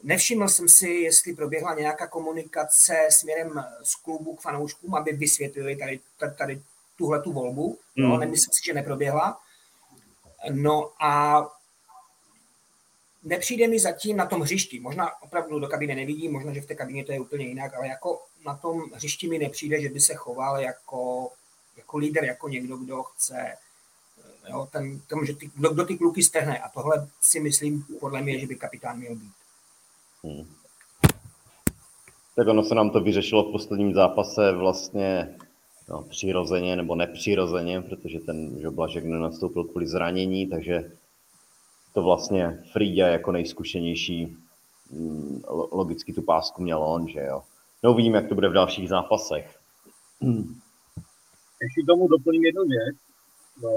Nevšiml jsem si, jestli proběhla nějaká komunikace směrem z klubu k fanouškům, aby vysvětlili tady tuhletu volbu. No, nemyslím si, že neproběhla. No a nepřijde mi zatím na tom hřišti, možná opravdu do kabiny nevidím, možná, že v té kabině to je úplně jinak, ale jako na tom hřišti mi nepřijde, že by se choval jako líder, jako někdo, kdo chce Jo? Tam, že kdo ty kluky strhne. A tohle si myslím, podle mě, že by kapitán měl být. Tak ono se nám to vyřešilo v posledním zápase vlastně no, přirozeně nebo nepřirozeně, protože ten Blažek nenastoupil kvůli zranění, takže to vlastně Frýda jako nejzkušenější logicky tu pásku měl on, že jo. No uvidíme, jak to bude v dalších zápasech. Ještě tomu doplním jednu věc. No,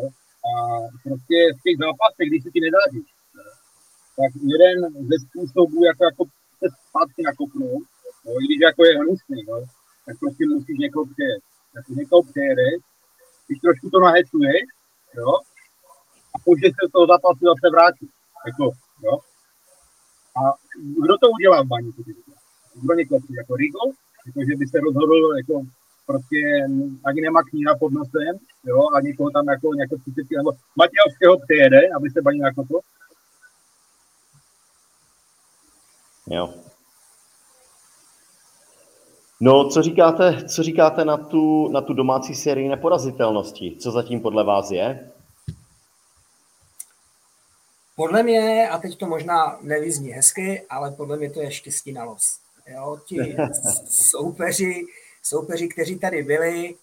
a prostě v těch zápasech, když se ti nedaří, tak jeden ze způsobů jako se zpátky nakopnout, no, i když jako je hnusný, no, tak prostě musíš někoho přejet. Tak někoho přejedeš, když trošku to nahecuješ, jo, a můžeš se z toho zápasu zase vrátit. Jako, jo. A kdo to udělá v Baníku? Kdo někoho přeje? Jako Rigo? Jakože by se rozhodl jako prostě ani nemá kniha pod nosem, jo, a někoho tam jako nějakou příčetí, nebo Matějovského přijede, aby se Baník nakopl. Jo. No, co říkáte na tu domácí sérii neporazitelnosti? Co zatím podle vás je? Podle mě, a teď to možná nevyzní hezky, ale podle mě to je štěstí na los. Jo, ti soupeři, kteří tady byli,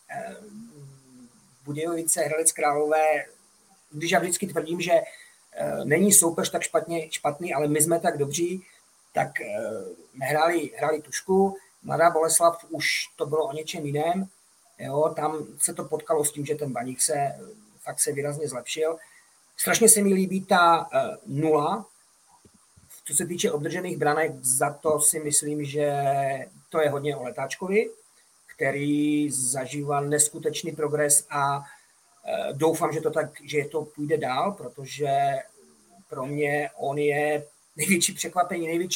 Budějovice, Hradec Králové, když já vždycky tvrdím, že není soupeř tak špatný, ale my jsme tak dobří, tak hráli tušku. Mladá Boleslav už to bylo o něčem jiném. Jo, tam se to potkalo s tím, že ten Baník se výrazně zlepšil. Strašně se mi líbí ta nula. Co se týče obdržených branek, za to si myslím, že to je hodně o Letáčkovi, který zažívá neskutečný progres a doufám, že to půjde dál, protože pro mě on je největší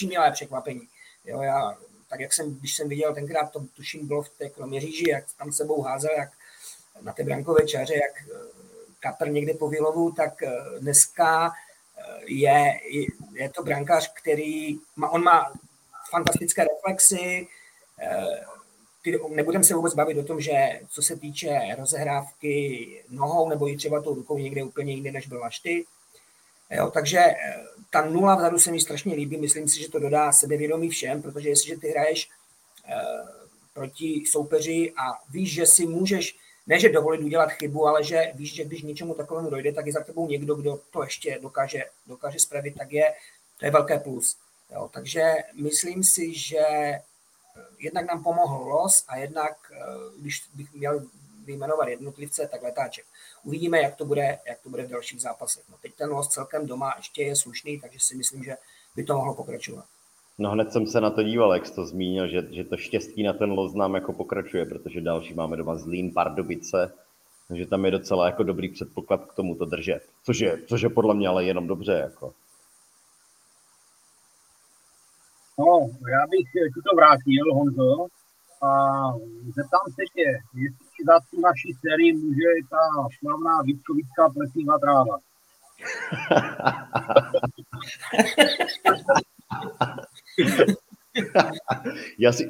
milé překvapení. Jo, já, tak jak když jsem viděl tenkrát, to tuším bylo v té Kroměříži, jak tam sebou házel, jak na té brankové čáře, jak kapr někde po Vilovu, tak dneska je to brankář, který on má fantastické reflexy. Nebudeme se vůbec bavit o tom, že co se týče rozehrávky nohou nebo i třeba tou rukou někde úplně jinde, než byl Lašty. Jo, takže ta nula vzadu se mi strašně líbí. Myslím si, že to dodá sebevědomí všem, protože jestliže ty hraješ proti soupeři a víš, že si můžeš ne, že dovolit udělat chybu, ale že víš, že když něčemu takovému dojde, tak je za tebou někdo, kdo to ještě dokáže spravit, tak to je velké plus. Jo, takže myslím si, že jednak nám pomohl los a jednak, když bych měl vyjmenovat jednotlivce, tak Letáček. Uvidíme, jak to bude v dalších zápasech. No, teď ten los celkem doma ještě je slušný, takže si myslím, že by to mohlo pokračovat. No hned jsem se na to díval, jak jsi to zmínil, že to štěstí na ten los nám jako pokračuje, protože další máme doma Zlín, Pardubice, takže tam je docela jako dobrý předpoklad k tomu to držet, což je podle mě ale jenom dobře. Jako. No, já bych ti to vrátil, Honzo, a zeptám se tě, jestli za tu naší sérii může ta slavná Vítkovická plesnivá tráva.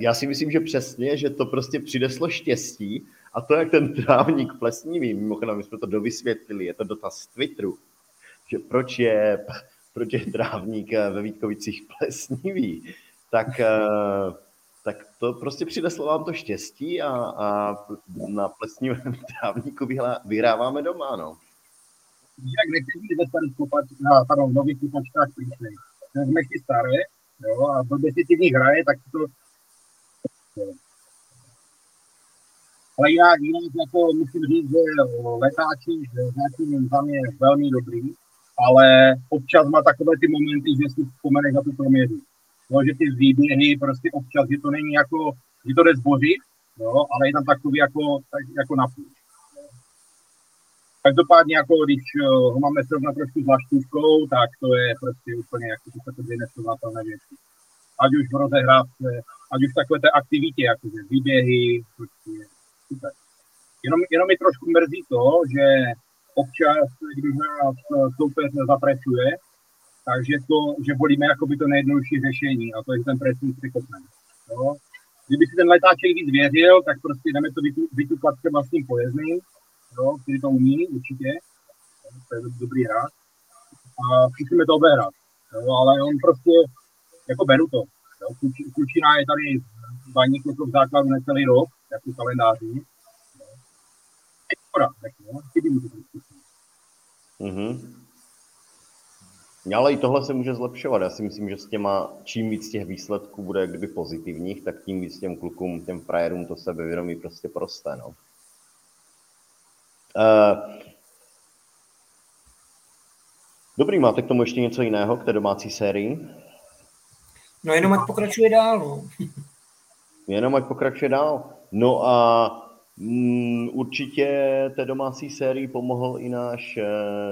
Já si myslím, že přesně, že to prostě přineslo štěstí a to, jak ten trávník plesnivý, mimochodem, my jsme to dovysvětlili, je to dotaz z Twitteru, že proč je trávník ve Vítkovicích plesnivý, tak to prostě přineslo vám to štěstí a na plesnivém trávníku vyhráváme doma, no. Jak nechci ve starých nových kupačkách plíšnej. Jsme si staré, jo, a do 10 dní hraje, tak to... Ale jinak jako musím říct, že Letáči zatím za mě je velmi dobrý, ale občas má takové ty momenty, že si vzpomeneš na tu proměru. No, že ty výběhy prostě občas, že to není jako, že to jde zbořit, no, ale je tam takový jako napůj. Každopádně, jako když ho máme srovnat trošku s Laštůvkou, tak to je prostě úplně jako takový nesrovnatelné věci. Ať už v rozehrávce, ať už v takové té aktivitě, jakože výběhy, prostě super. Jenom mi trošku mrzí to, že občas, když nás soupeř zaprečuje, takže že volíme jakoby to nejjednodušší řešení, a to je ten pressing překopneme. No. Kdyby si ten Letáček víc věřil, tak prostě jdeme to vytupat třeba s tím Pojezdným, který to umí určitě, to je dobrý hráč. A všichni jsme to obehrát, jo, ale on prostě, jako beru to. Klučina je tady Baník v základu necelý rok, jako kalendářní. Ale i tohle se může zlepšovat. Já si myslím, že s těma, čím víc těch výsledků bude kdyby pozitivních, tak tím víc těm klukům, těm frajerům to sebevědomí prostě prosté. No. Dobrý, máte k tomu ještě něco jiného k té domácí sérii? No jenom ať pokračuje dál. No. Jenom ať pokračuje dál. No a určitě té domácí sérii pomohl i náš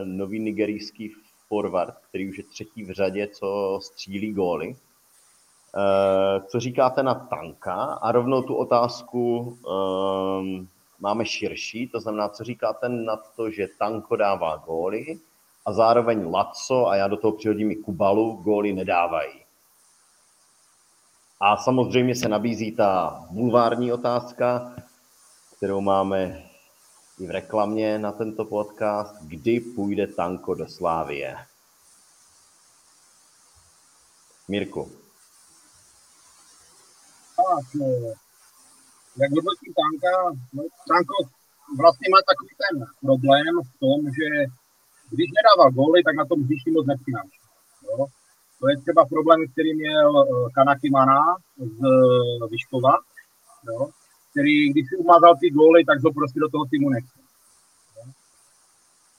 nový nigerijský forward, který už je třetí v řadě, co střílí góly. Co říkáte na Tanka? A rovnou tu otázku máme širší, to znamená, co říkáte na to, že Tanko dává góly a zároveň Laco, a já do toho přihodím i Kubalu, góly nedávají. A samozřejmě se nabízí ta bulvární otázka, kterou máme i v reklamě na tento podcast, kdy půjde Tanko do Slavie. Mirku. Jak hodnotím Tanka? No, Tanko vlastně má takový ten problém v tom, že když nedával góly, tak na tom hřišti moc nepřináší. Jo? To je třeba problém, který měl Kanakimana z Vyškova, jo? Který, když si umázal ty góly, tak to prostě do toho týmu nechce.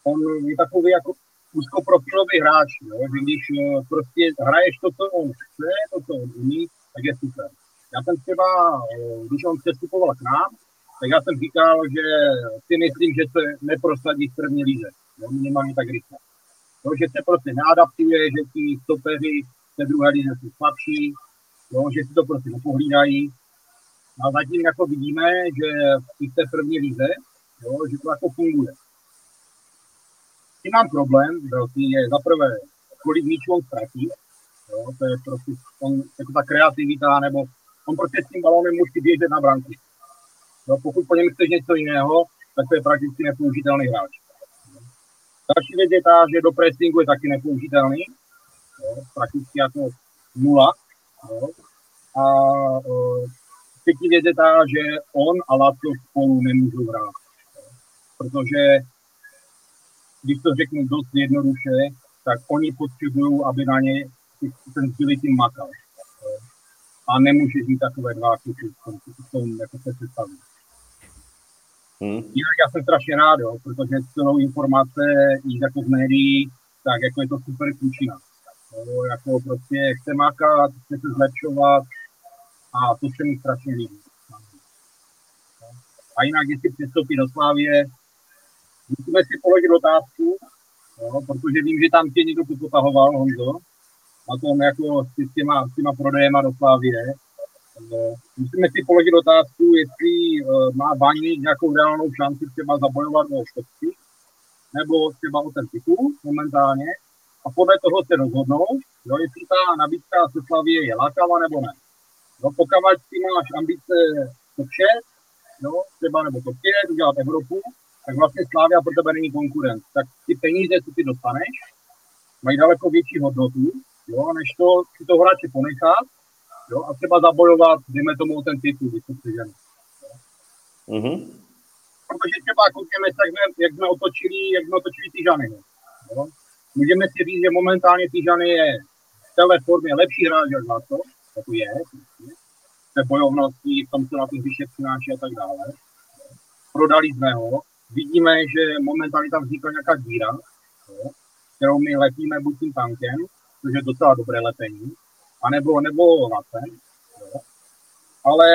On je takový jako úzkoprofilový hráč, jo? Že když prostě hraješ to, co on chce, to, co on umí, tak je super. Já jsem třeba, když on přestupoval k nám, tak já jsem říkal, že si myslím, že se neprosadí v první líze. Minimálně tak rychle. To, že se prostě neadaptuje, že ti stopeři té druhé líze jsou slabší, jo? Že si to prostě nepohlídají. A zatím jako vidíme, že v té první lize, jo, že to jako funguje. Tím mám problém, velký je zaprvé, kolik míčů on ztratí, jo, to je prostě, on, jako ta kreativita, nebo on prostě s tím balónem musí běžet na branku. Jo, pokud po něm chceš něco jiného, tak to je prakticky nepoužitelný hráč. Jo. Další věc je ta, že do pressingu je taky nepoužitelný, jo, prakticky jako nula. Jo. A třetí věc je ta, že on a Laco spolu nemůžou hrát. Protože, když to řeknu dost jednoduše, tak oni potřebují, aby na ně ten zbyli tím makal. A nemůže mít takové dva kluky, jako se představí. Já jsem strašně rád, jo, protože celou informace jít jako z médií, tak jako je to super klučina. Jako prostě chce makat, chce se zlepšovat, a to se mi strašně líbí. A jinak, jestli přestoupí do Slavie, musíme si položit otázku, jo, protože vím, že tam tě někdo potahoval, Honzo, na tom jako s těma prodejema do Slavie. Musíme si položit otázku, jestli má Baník nějakou reálnou šanci třeba zabojovat o šestku, nebo třeba o ten titul momentálně, a podle toho se rozhodnou, jo, jestli ta nabídka se Slavie je lákavá nebo ne. No, pokud si máš ambice top 6, no, třeba nebo top 5, udělat Evropu, tak vlastně Slavia pro tebe není konkurent. Tak ty peníze, co ty dostaneš, mají daleko větší hodnotu, jo, než to si toho hráče ponechat, jo, a třeba zabojovat, dejme tomu o ten titul, když to přežene. Mm-hmm. Protože třeba koukneme se, jak jsme otočili Tijany. Jo. Můžeme si říct, že momentálně Tijany je v téhle formě lepší hráč jak Laco, jako je, té bojovnosti, v tom, co na těch vyšet přináší a tak dále. Prodali jsme ho. Vidíme, že momentálně tam vznikla nějaká díra, jo, kterou my lepíme buď tím Tankem, což je docela dobré lepení, anebo Lacem. Ale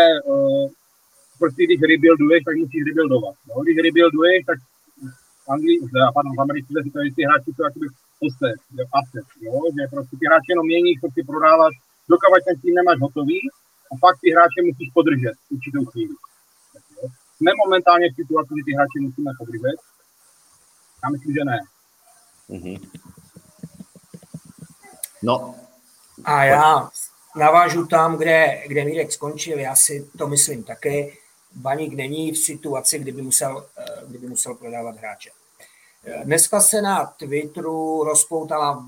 prostě když rebuilduješ, tak musíš rebuildovat. No? Když rebuilduješ, tak v Americe se říká, že ty hráči jsou jakoby asset, jo? Že prostě ty hráči jenom měníš, prostě prodáváš, dokávat ten tým nemáš hotový, a pak ty hráče musíš podržet určitou chvíli. Jsme momentálně v situaci, že ty hráče musíme podržet? Já myslím, že ne. Mm-hmm. No. A já navážu tam, kde Mírek skončil, já si to myslím také. Baník není v situaci, kdyby musel prodávat hráče. Dneska se na Twitteru rozpoutala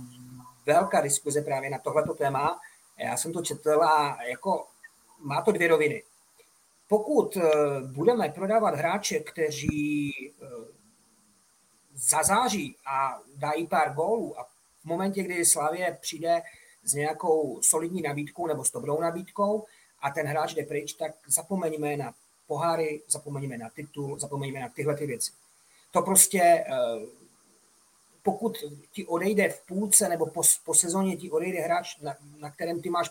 velká diskuze právě na tohleto téma. Já jsem to četl a jako má to dvě roviny. Pokud budeme prodávat hráče, kteří zazáří a dají pár gólů a v momentě, kdy Slavie přijde s nějakou solidní nabídkou nebo s dobrou nabídkou a ten hráč jde pryč, tak zapomeňme na poháry, zapomeňme na titul, zapomeňme na tyhle ty věci. To prostě, pokud ti odejde v půlce nebo po sezóně ti odejde hráč, na kterém ty máš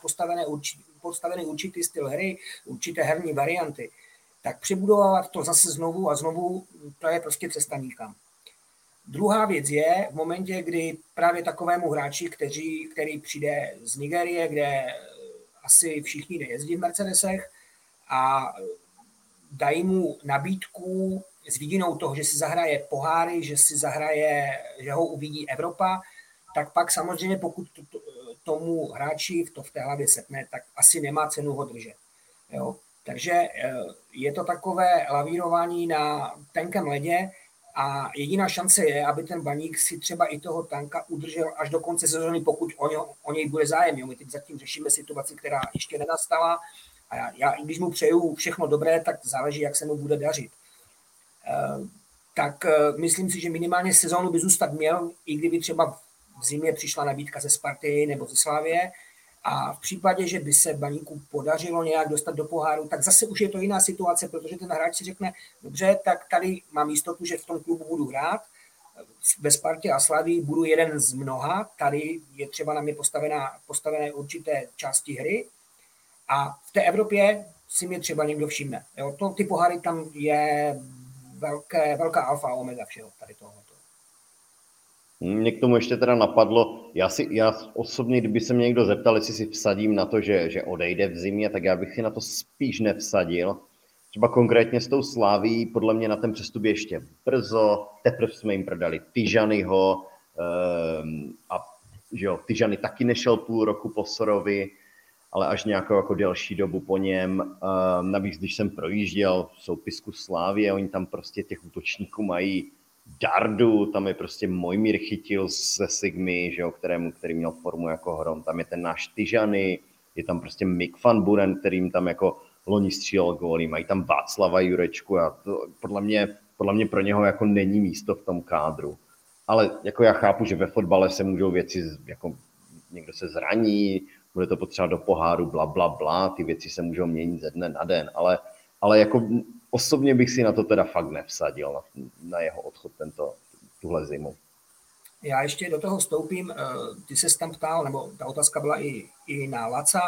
postavený určitý styl hry, určité herní varianty, tak přebudovat to zase znovu a znovu, to je prostě cesta nikam. Druhá věc je v momentě, kdy právě takovému hráči, který přijde z Nigérie, kde asi všichni jezdí v Mercedesech a dají mu nabídku s vidinou toho, že si zahraje poháry, že ho uvidí Evropa, tak pak samozřejmě, pokud tomu hráči to v té hlavě setne, tak asi nemá cenu ho držet. Jo? Takže je to takové lavírování na tenkém ledě a jediná šance je, aby ten Baník si třeba i toho Tanka udržel až do konce sezóny, pokud o něj bude zájem. Jo? My teď zatím řešíme situaci, která ještě nenastala a já i když mu přeju všechno dobré, tak záleží, jak se mu bude dařit. Tak myslím si, že minimálně sezónu by zůstat měl, i kdyby třeba v zimě přišla nabídka ze Sparty nebo ze Slavie a v případě, že by se Baníku podařilo nějak dostat do poháru, tak zase už je to jiná situace, protože ten hráč si řekne, dobře, tak tady mám jistotu, že v tom klubu budu hrát, ve Spartě a Slavii budu jeden z mnoha, tady je třeba na mě postavené určité části hry a v té Evropě si mě třeba někdo všimne. Jo, ty poháry tam je velká alfa a omega všeho tady tohoto. Mě k tomu ještě teda napadlo, já osobně, kdyby se mě někdo zeptal, jestli si vsadím na to, že odejde v zimě, tak já bych si na to spíš nevsadil. Třeba konkrétně s tou Slavií, podle mě na ten přestup ještě brzo, teprve jsme jim prodali Tijaniho, a že jo, Tijani taky nešel půl roku po Sorovi, ale až nějakou jako delší dobu po něm. Navíc, když jsem projížděl soupisku Slávie, oni tam prostě těch útočníků mají dardu, tam je prostě Mojmír chytil ze Sigmy, že jo, který měl formu jako hrom, tam je ten náš Tijani, je tam prostě Mick van Buren, kterým tam jako loni střílel góly, mají tam Václava Jurečku a to podle mě pro něho jako není místo v tom kádru. Ale jako já chápu, že ve fotbale se můžou věci, jako někdo se zraní, bude to potřeba do poháru, bla, bla, bla, ty věci se můžou měnit ze dne na den, ale jako osobně bych si na to teda fakt nevsadil, na jeho odchod tuhle zimu. Já ještě do toho vstoupím, ty ses tam ptal, nebo ta otázka byla i na Laca,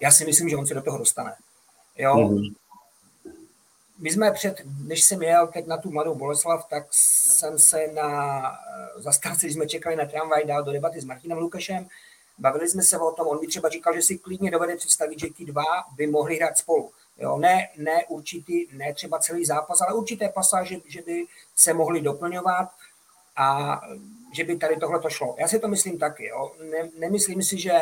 já si myslím, že on se do toho dostane. Jo? Mm-hmm. My jsme než jsem jel teď na tu mladou Boleslav, tak jsem se na zastávce, když jsme čekali na tramvaj, dál do debaty s Martinem Lukášem. Bavili jsme se o tom, on mi třeba říkal, že si klidně dovede představit, že ti dva by mohli hrát spolu. Jo, ne určitý, ne třeba celý zápas, ale určité pasáže, že by se mohli doplňovat a že by tady tohle to šlo. Já si to myslím taky. Jo. Nemyslím si, že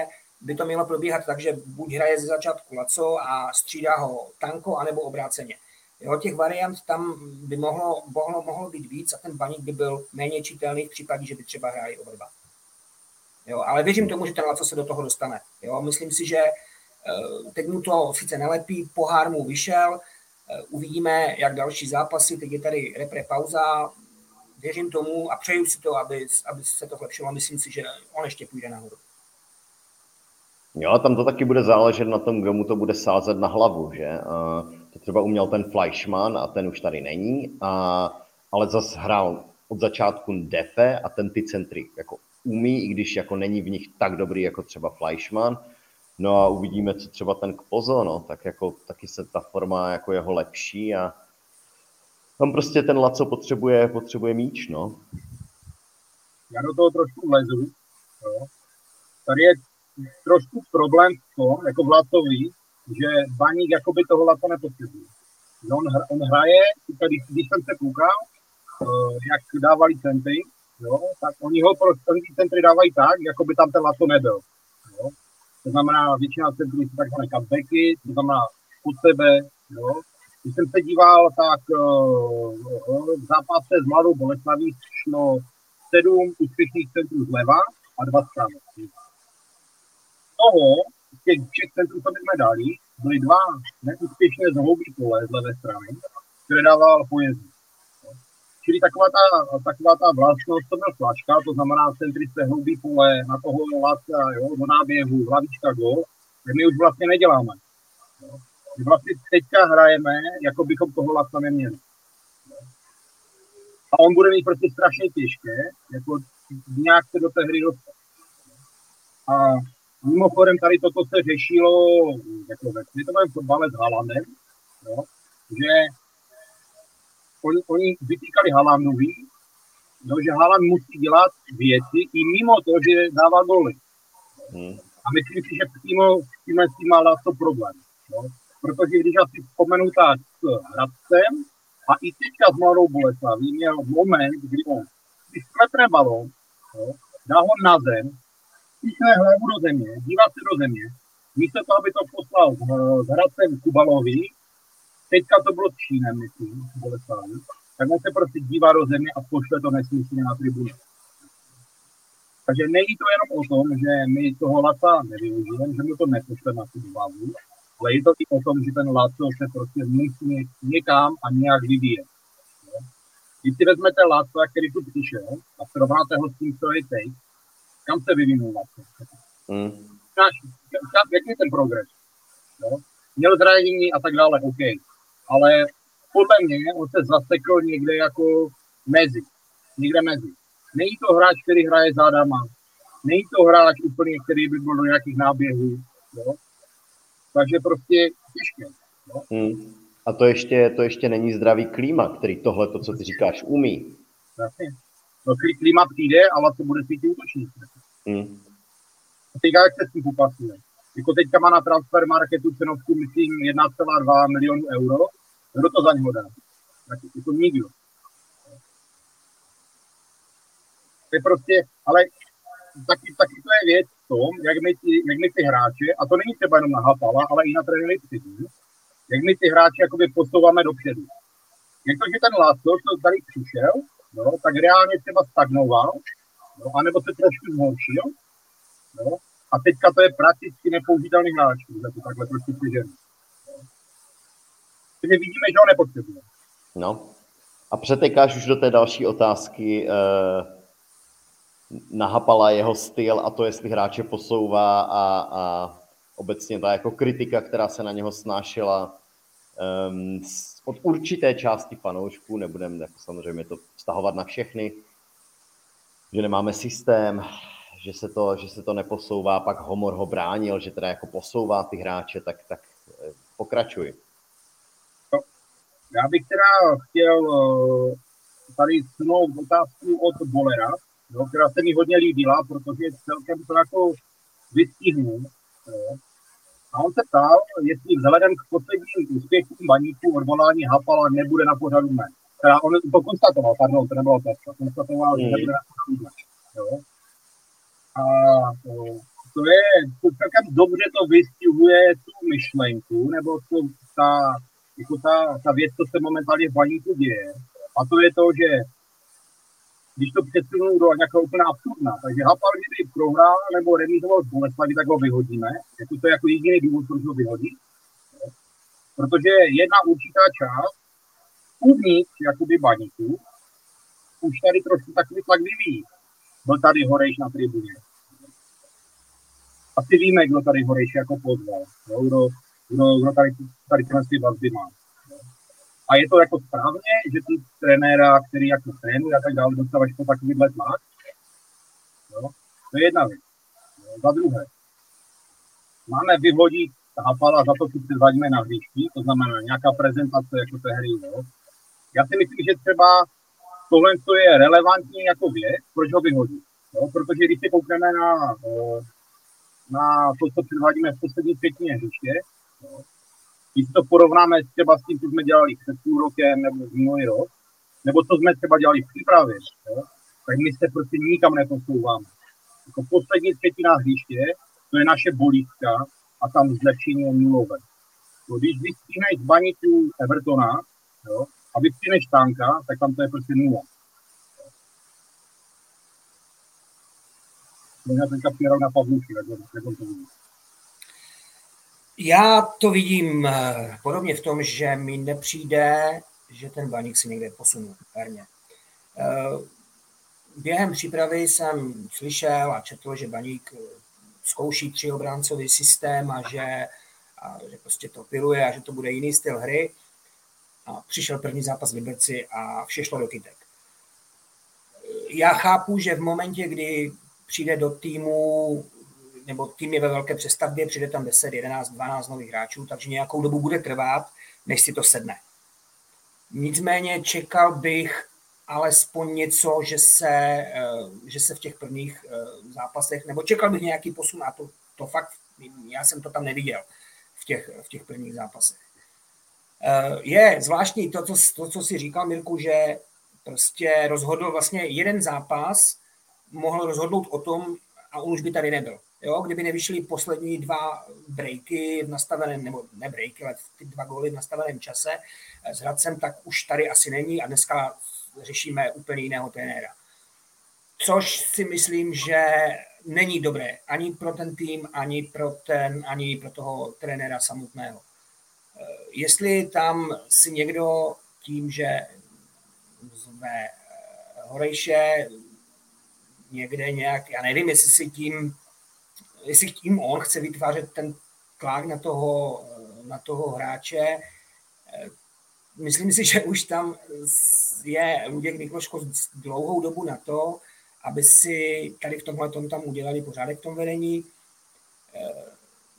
by to mělo probíhat tak, že buď hraje ze začátku Laco a střídá ho Tanko, anebo obráceně. Jo, těch variant tam by mohlo být víc a ten Baník by byl méně čitelný v případě, že by třeba hráli oba dva. Jo, ale věřím tomu, že ten Laco se do toho dostane. Jo, myslím si, že teď mu to sice nelepí, pohár mu vyšel, uvidíme, jak další zápasy, teď je tady repre pauza, věřím tomu a přeju si to, aby se to zlepšilo. Myslím si, že on ještě půjde nahoru. Jo, tam to taky bude záležet na tom, kdo mu to bude sázet na hlavu, že? To třeba uměl ten Fleischmann a ten už tady není, ale zas hrál od začátku defe a ten ty centry jako umí, i když jako není v nich tak dobrý jako třeba Fleischmann. No a uvidíme, co třeba ten Kpozo, no, tak jako taky se ta forma jako jeho lepší a tam prostě ten Laco potřebuje míč, no. Já do toho trošku vlezu. No. Tady je trošku problém v tom, jako v Lacovi, že Baník jakoby toho Laco nepotřebuje. No on hraje, tady, když jsem se koukal, jak dávali centy, jo, tak oni ho centry dávají tak, jako by tam ten Laco nebyl. Jo. To znamená, většina centrů jsou takzvané comebacky, to znamená od sebe. Jo. Když jsem se díval, tak v zápase s Mladou Boleslaví šlo 7 úspěšných centrů zleva a 2 zprava. Toho z těch všech centrů, co jsme dali, byly 2 neúspěšné zhoubí pole z levé strany, které dával Pojezdný. Čili taková ta vlastnost, to byl Flaška, to znamená centrické hloubí pole, na toho Láska, jo, do náběhu, hlavička, gol, že my už vlastně neděláme. Jo. Vlastně teďka hrajeme, jako bychom toho Láska neměli. Jo. A on bude mít prostě strašně těžké, jako nějak se do té hry dostat. A mimochodem tady toto se řešilo, jako ve světovém fotbale s Haalandem, jo, že oni vytýkali Haalandovi, no, že Haaland musí dělat věci i mimo to, že dává goly. Hmm. A myslím si, že přímo s tím má to problém. No. Protože když já si vzpomenu tak s Hradcem a i teďka s Mladou Boleslaví měl moment, kdy on když smetre balón, no, dá ho na zem, píchne hlavu do země, dívá se do země, místo toho, aby to poslal s Hradcem Kubalovi, teďka to bylo Čínem, myslím, Boleslaví, tak on se prostě dívá do země a pošle to nesmyslně na tribunu. Takže není to jenom o tom, že my toho Laca nevyužijeme, že mu to nepošle na tribunu, ale je to i o tom, že ten Laco se prostě musí někam a nějak vyvíjet. Když si vezmete Laca, který tu přišel a srovnáte ho s tím, co je teď, kam se vyvinul Laco? Jaký je ten progres? No? Měl zranění a tak dále, OK. Ale podle mě on se zasekl někde jako mezi. Není to hráč, který hraje zádama. Není to hráč úplně, který by byl do nějakých náběhů. Jo? Takže prostě těžké. Jo? Hmm. A to ještě není zdravý Klíma, který tohle, to, co ty říkáš, umí. Jasně. No, Klíma přijde, ale to bude cítit útočník. Hmm. Teďka jak se s tím popasuje. Jako teďka má na Transfermarketu cenovku, myslím, 1,2 milionu euro. Kdo to za něho dá? Jako nikdo. To je prostě, ale taky to je věc v tom, jak my ty hráče, a to není třeba jenom na Hapala, ale i na trenéry předtím, jak my ty hráče jakoby posouváme dopředu. Jak to, že ten Laco, co tady přišel, no, tak reálně třeba stagnoval, no, anebo se trošku zhoršil, no, a teďka to je prakticky nepoužitelný hráč, že to takhle prostě přižený. Takže vidíme, že ho nepotřebuje. No a přetekáš už do té další otázky. Nahapala jeho styl a to, jestli hráče posouvá a obecně ta jako kritika, která se na něho snášela od určité části fanoušků, nebudeme jako samozřejmě to vztahovat na všechny, že nemáme systém, že se to neposouvá, pak Homor ho bránil, že teda jako posouvá ty hráče, tak pokračuj. No, já bych teda chtěl tady snout otázku od Bolera, no, která se mi hodně líbila, protože celkem to jako vystihnul. A on se ptal, jestli vzhledem k posledním úspěchům Baníku odvolání Hapala nebude na pořadu dne. Teda on to konstatoval, pardon, to nebyla otázka, konstatoval, že nebude na pořadu dne. A to je, celkem dobře to vystihuje tu myšlenku, nebo ta věc, co se momentálně v Baníku děje. A to je to, že když to přesunou do nějakého úplně absurdna, takže Hapal, kdyby prohrál nebo remizoval z Boleslavi, tak ho vyhodíme. Jako to je jako jediný důvod, proč ho vyhodit. Protože jedna určitá část uvnitř jakoby Baníku už tady trošku takový tlak vyvíjí. Byl tady Horejš na tribuně. Asi víme, kdo tady Horejš jako pozval. Jo? Kdo tady ty vazby má. A je to jako správně, že ty trenéra, který jako trénuje a tak dále, dostávaš po takovýhle tlak. Jo? To je jedna věc. Jo? Za druhé, máme vyhodit Hapala za to, co se zadíme na hřišti, to znamená nějaká prezentace jako té hry. Jo? Já si myslím, že třeba tohle je relevantní jako věc, proč ho vyhodit. Jo? Protože když se koukneme na to, co předvádíme v poslední pětině hřiště, jo? Když to porovnáme třeba s tím, co jsme dělali před půl rokem nebo minulý rok, nebo co jsme třeba dělali v přípravě, jo? Tak my se prostě nikam neposouváme. Jako poslední třetina hřiště, to je naše bolístka a tam zlepšení je nulové. Když vystříneš z Baníku Ewertona, jo? A vystříneš Tanka, tak tam to je prostě nula. možná teďka přijel na Pavlíky, jak on to vidí. Já to vidím podobně v tom, že mi nepřijde, že ten Baník si někde posunul herně. Během přípravy jsem slyšel a četl, že Baník zkouší třiobráncový systém a že prostě to piluje a že to bude jiný styl hry. A přišel první zápas v Liberci a vše šlo do kytek. Já chápu, že v momentě, kdy přijde do týmu, nebo tým je ve velké přestavbě, přijde tam 10, 11, 12 nových hráčů, takže nějakou dobu bude trvat, než si to sedne. Nicméně čekal bych alespoň něco, že se v těch prvních zápasech, nebo čekal bych nějaký posun a to fakt, já jsem to tam neviděl v těch prvních zápasech. Je zvláštní to, co si říkal, Mirku, že prostě rozhodl vlastně jeden zápas, mohl rozhodnout o tom a on už by tady nebyl. Jo? Kdyby nevyšly poslední dva breaky v nastaveném, nebo ne breaky, ale ty dva góly v nastaveném čase s Hradcem, tak už tady asi není a dneska řešíme úplně jiného trenéra. Což si myslím, že není dobré ani pro ten tým, ani pro toho trenéra samotného. Jestli tam si někdo tím, že zve Horejše někde nějak, já nevím, jestli tím on chce vytvářet ten tlak na toho hráče. Myslím si, že už tam je Luděk Mikloško dlouhou dobu na to, aby si tady v tomhle tom tam udělali pořádek v tom vedení.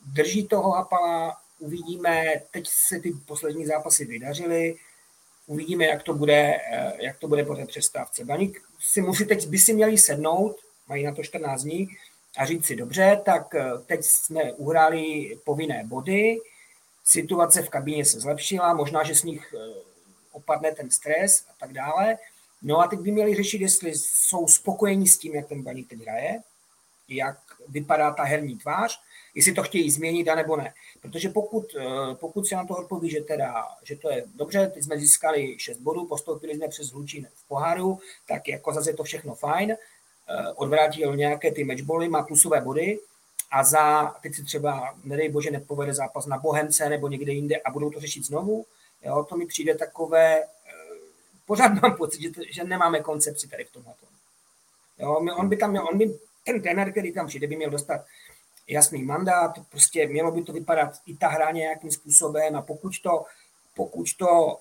Drží toho Hapala, uvidíme, teď se ty poslední zápasy vydařily, uvidíme, jak to bude po té přestávce. Baník by si měli sednout, mají na to 14 dní, a říct si dobře, tak teď jsme uhráli povinné body, situace v kabině se zlepšila, možná, že z nich opadne ten stres a tak dále. No a teď by měli řešit, jestli jsou spokojení s tím, jak ten Baník teď hraje, jak vypadá ta herní tvář, jestli to chtějí změnit a nebo ne. Protože pokud se na to odpoví, že to je dobře, teď jsme získali 6 bodů, postoupili jsme přes Hlučín v poháru, tak jako zase je to všechno fajn, odvrátil nějaké ty matchboly, má plusové body a teď si třeba, nedej bože, nepovede zápas na Bohemce nebo někde jinde a budou to řešit znovu, jo, to mi přijde takové, pořád mám pocit, že nemáme koncepci tady v tomhle tomu. Jo, ten trenér, který tam přijde, by měl dostat jasný mandát, prostě mělo by to vypadat i ta hra nějakým způsobem a pokud to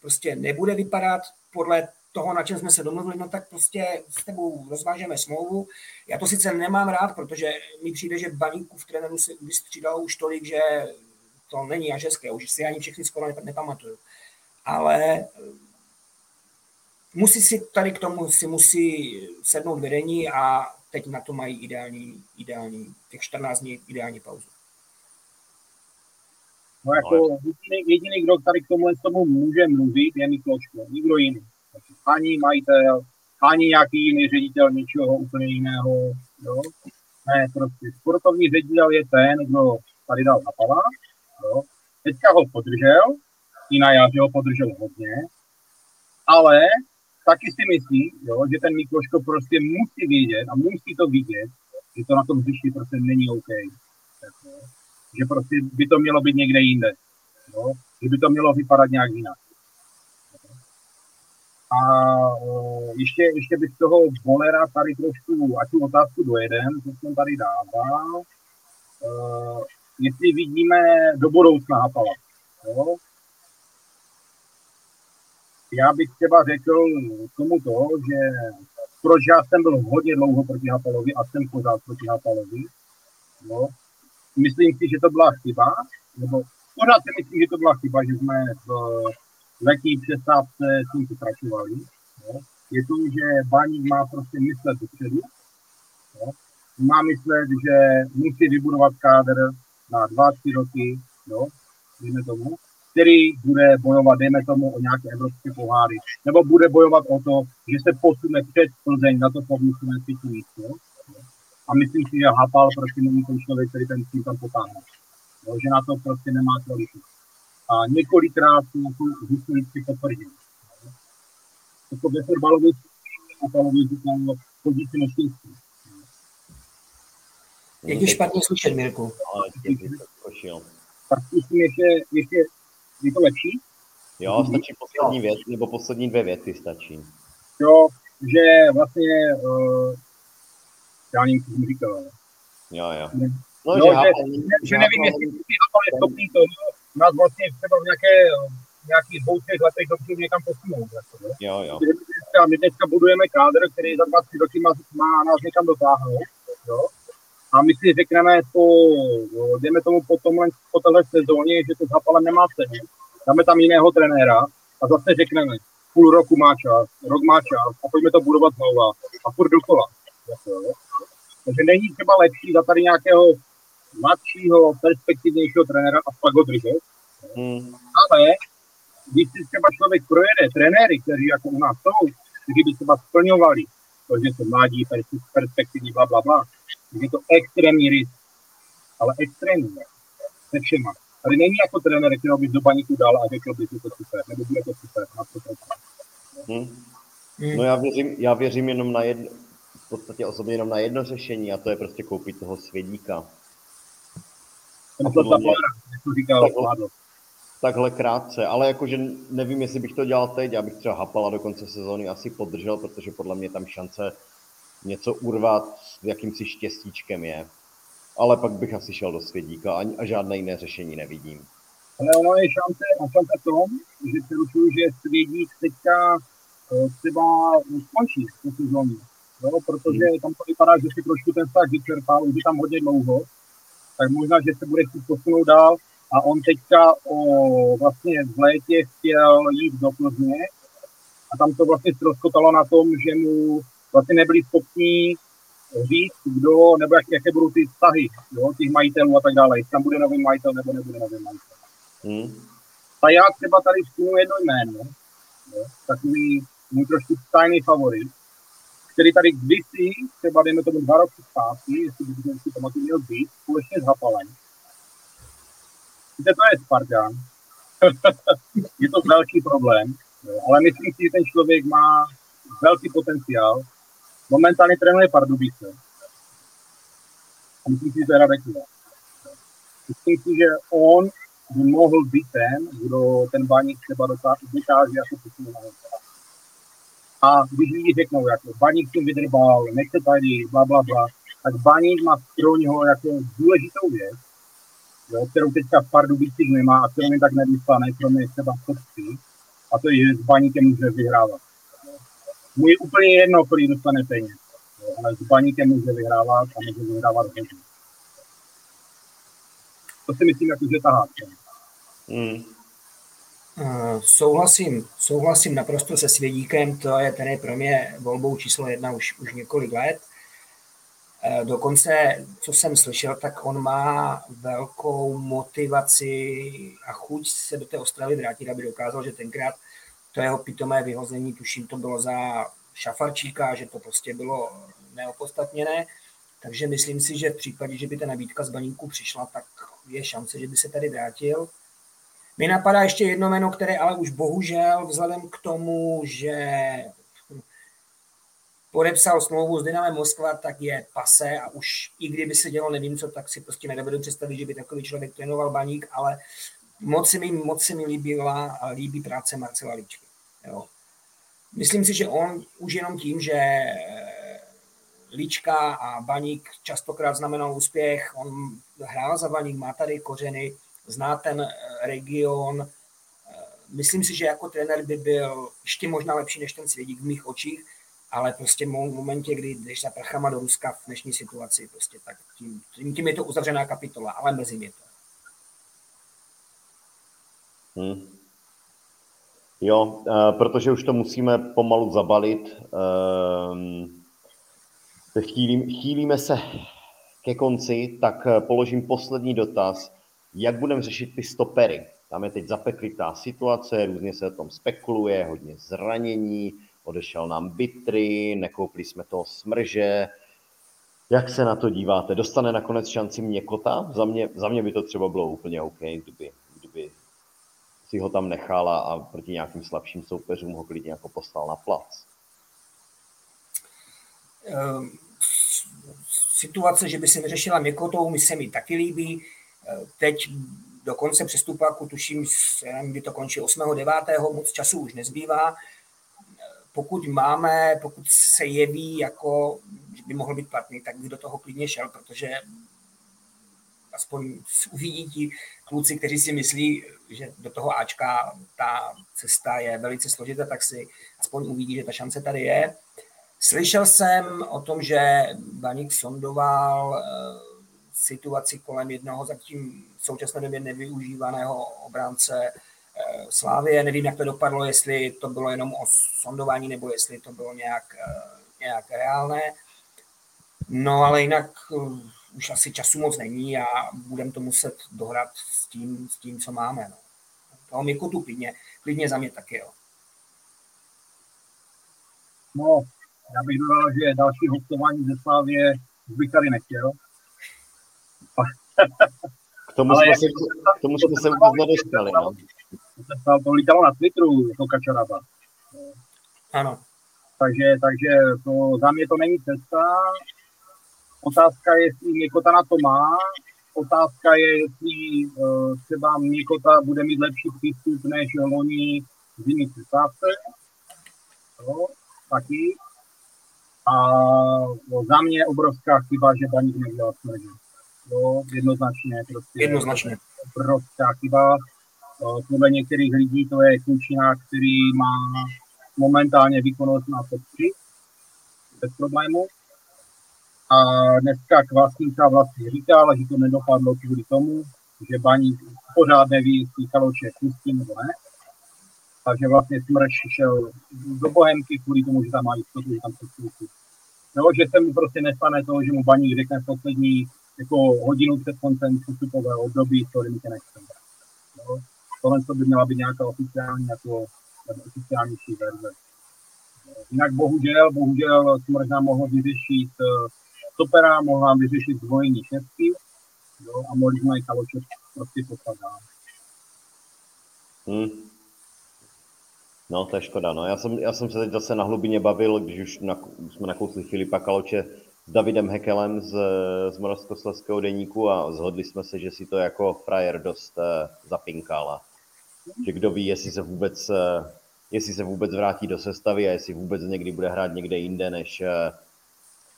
prostě nebude vypadat podle toho, na čem jsme se domluvili, no tak prostě s tebou rozvážeme smlouvu. Já to sice nemám rád, protože mi přijde, že Baníku v trenéru se vystřídalo už tolik, že to není až hezké, už si ani všechny skoro nepamatuju. Ale musí sednout vedení a teď na to mají ideální těch 14 dní ideální pauzu. No jako jediný, kdo tady k tomu může mluvit, je Mikloško, nikdo jiný. Ani majitel, ani nějaký jiný ředitel něčeho úplně jiného. Jo? Ne, prostě sportovní ředitel je ten, kdo tady dal Hapala. Teďka ho podržel, i na jaře ho podržel hodně, ale taky si myslím, jo, že ten Mikloško prostě musí vědět a musí to vidět, že to na tom hřišti prostě není OK. Že prostě by to mělo být někde jinde. Jo? Že by to mělo vypadat nějak jinak. A ještě bych toho Bolera tady trošku, ať tu otázku dojedem, co jsem tady dával, jestli vidíme do budoucna Hapala. Jo? Já bych třeba řekl tomu to, že proč já jsem byl hodně dlouho proti Hapalovi a jsem pořád proti Hapalovi. Jo? Myslím si, že to byla chyba, nebo pořád si myslím, že to byla chyba, že jsme v letní přestávce s tím pokračovali. Jo. Je to, že Baník má prostě myslet dopředu. Jo. Má myslet, že musí vybudovat kádr na 2-3 roky, jo, dejme tomu, který bude bojovat, dejme tomu, o nějaké evropské poháry. Nebo bude bojovat o to, že se posune před Plzeň, na to pomůžeme třetí místo. A myslím si, že Hapal prostě není ten člověk, který ten tým tam potáhne. Jo, že na to prostě nemá kvalitu. A několikrát vysvětli potvrdil. Jako ve fotbalově a palově říkám, chodí si na štěstí. Jak je špatně slyšet, Mirku? Tak myslím, jestli je to lepší? Jo, stačí poslední věc, nebo poslední dvě věci stačí. Jo, že vlastně, já nevím, co jsem říkal. Jo. No, že nevím, jestli Hapal je schopný toho, nás vlastně třeba v nějakých 2-3 letech dobře někam posunout. Jo. My dneska budujeme kádr, který za 20 roky má nás někam dotáhnout. Jo? A my si řekneme, dejme tomu po téhle sezóně, že to s Hapalem nemá cenu. Dáme tam jiného trenéra a zase řekneme, půl roku má čas, rok má čas a pojďme to budovat znova a furt dokola. Takže není třeba lepší za tady nějakého mladšího, perspektivnějšího trenéra a pak ho držet. Ale když si třeba člověk projede trenéry, kteří jako u nás jsou, kteří by třeba splňovali, protože jsou mladí, perspektivní, blablabla, je to extrémní risk, ale extrémní se všema. Tady není jako trenér, kterého bys do Baníku dal a řekl bys, že to super, nebo bude to super. No já věřím jenom na jedno, v podstatě osobně jenom na jedno řešení, a to je prostě koupit toho Svědíka. Takhle krátce, ale jakože nevím, jestli bych to dělal teď, já bych třeba Hapala do konce sezóny asi podržel, protože podle mě tam šance něco urvat s jakýmsi štěstíčkem je. Ale pak bych asi šel do Svědíka a žádné jiné řešení nevidím. Ale ono je šance v tom, že se ručuju, že Svědík teďka třeba skončí tu sezónu, protože tam to vypadá, že si trošku ten vztah vyčerpal, už je tam hodně dlouho, tak možná, že se bude chtít posunout dál. A on teďka vlastně v létě chtěl jít do Plzně a tam to vlastně ztroskotalo na tom, že mu vlastně nebyli schopni říct, kdo, nebo jaké budou ty vztahy, jo, těch majitelů a tak dále, jestli tam bude nový majitel nebo nebude nový majitel. A já třeba tady vzpomínám jedno jméno, jo, takový můj trošku tajný favorit, který tady kdysi, třeba dejme tomu 2 roky zpátky, jestli bych si pamatuju, měl být společně s Hapalem. Víte, to je Spartan. Je to velký problém, ale myslím si, že ten člověk má velký potenciál. Momentálně trénuje Pardubice. A myslím si, že to je Radek. Myslím si, že on by mohl být ten, kdo ten Baník třeba dokáže jako posunout. A když lidi řeknou, jako Baník tím vydrbal, nechce tady, blablabla, tak Baník má pro něho jako důležitou věc, jo, kterou teďka v Pardubicích nemá a kterou mi tak nedostane, kromě třeba Sopcí, a to je, že s Baníkem může vyhrávat. Mu je úplně jedno, kolik dostane peněz, ale s Baníkem může vyhrávat a může vyhrávat hodně. To si myslím, jako, že tahá. Souhlasím naprosto se Svědíkem, ten je pro mě volbou číslo 1 už několik let. Dokonce, co jsem slyšel, tak on má velkou motivaci a chuť se do té Ostravy vrátit, aby dokázal, že tenkrát to jeho pitomé vyhození, tuším, to bylo za Šafarčíka, že to prostě bylo neopodstatněné. Takže myslím si, že v případě, že by ta nabídka z Baníku přišla, tak je šance, že by se tady vrátil. Mně napadá ještě jedno jméno, které ale už bohužel vzhledem k tomu, že podepsal smlouvu s Dynamem Moskva, tak je pase a už i kdyby se dělo nevím co, tak si prostě nedovedu představit, že by takový člověk trénoval Baník, ale moc se mi líbí práce Marcela Ličky. Jo. Myslím si, že on už jenom tím, že Lička a Baník častokrát znamenal úspěch, on hrál za Baník, má tady kořeny, zná ten region. Myslím si, že jako trenér by byl ještě možná lepší než ten Svědík v mých očích, ale prostě v momentě, kdy jdeš za prachama do Ruska v dnešní situaci, prostě tak tím je to uzavřená kapitola, ale mezi mě to. Jo, protože už to musíme pomalu zabalit. Chýlíme se ke konci, tak položím poslední dotaz. Jak budeme řešit ty stopery? Tam je teď zapeklitá situace, různě se o tom spekuluje, hodně zranění, odešel nám Bitry, nekoupili jsme toho Smrže. Jak se na to díváte? Dostane nakonec šanci Mekota? Za mě by to třeba bylo úplně OK, kdyby si ho tam nechala a proti nějakým slabším soupeřům ho klidně jako poslal na plac. situace, že by se vyřešila Mekotou, mi se mi taky líbí. Teď do konce přestupáku, tuším, kdy to končí 8. 9. moc času už nezbývá. Pokud se jeví, jako, že by mohl být platný, tak by do toho klidně šel, protože aspoň uvidí ti kluci, kteří si myslí, že do toho Ačka ta cesta je velice složitá, tak si aspoň uvidí, že ta šance tady je. Slyšel jsem o tom, že Baník sondoval situaci kolem jednoho zatím v současné době nevyužívaného obránce Slavie. Nevím, jak to dopadlo, jestli to bylo jenom o sondování, nebo jestli to bylo nějak reálné. No ale jinak už asi času moc není a budeme to muset dohrát s tím co máme. No. Toho Mekotu klidně za mě taky, jo. No, já bych dodal, že další hostování ze Slavie už bych tady nechtěl. K tomu jsme se vůbec nedostali. To lítalo na Twitteru, to Kačaraba. Ano. Takže to, za mě to není cesta. Otázka je, jestli Mekota na to má. Otázka je, jestli třeba Mekota bude mít lepší přístup než loni v jiných přestávce. No, taky. A no, za mě obrovská chyba, že Baník nedělal Smrže. No, jednoznačně. Obrovská chyba. Podle některých lidí to je klučina, který má momentálně výkonnost na top 3. Bez problému. A dneska Kvasníka vlastně říkal, že to nedopadlo kvůli tomu, že Baník pořád neví, jestli Kaloče pustí nebo ne. Takže vlastně Smrč šel do Bohemky kvůli tomu, že tam má jistotu, že tam pustí. Nebo že se mu prostě nestane toho, že mu Baník řekne poslední jako hodinu před koncem přestupového období, co mi tě nechce. No, tohle by měla být nějaká oficiální, jako oficiálnější verze. Jinak bohužel Smrč nám mohl vyřešit stopera, mohla vyřešit zdvojení šestky, jo, a mohli jsme i Kaloče prostě posadá. No, to je škoda. No. Já jsem se teď zase na hlubině bavil, když už jsme nakousli Filipa Kaloče s Davidem Hekelem z Moravskoslezského deníku a zhodli jsme se, že si to jako frajer dost zapinkala. Že kdo ví, jestli se vůbec vrátí do sestavy a jestli vůbec někdy bude hrát někde jinde, než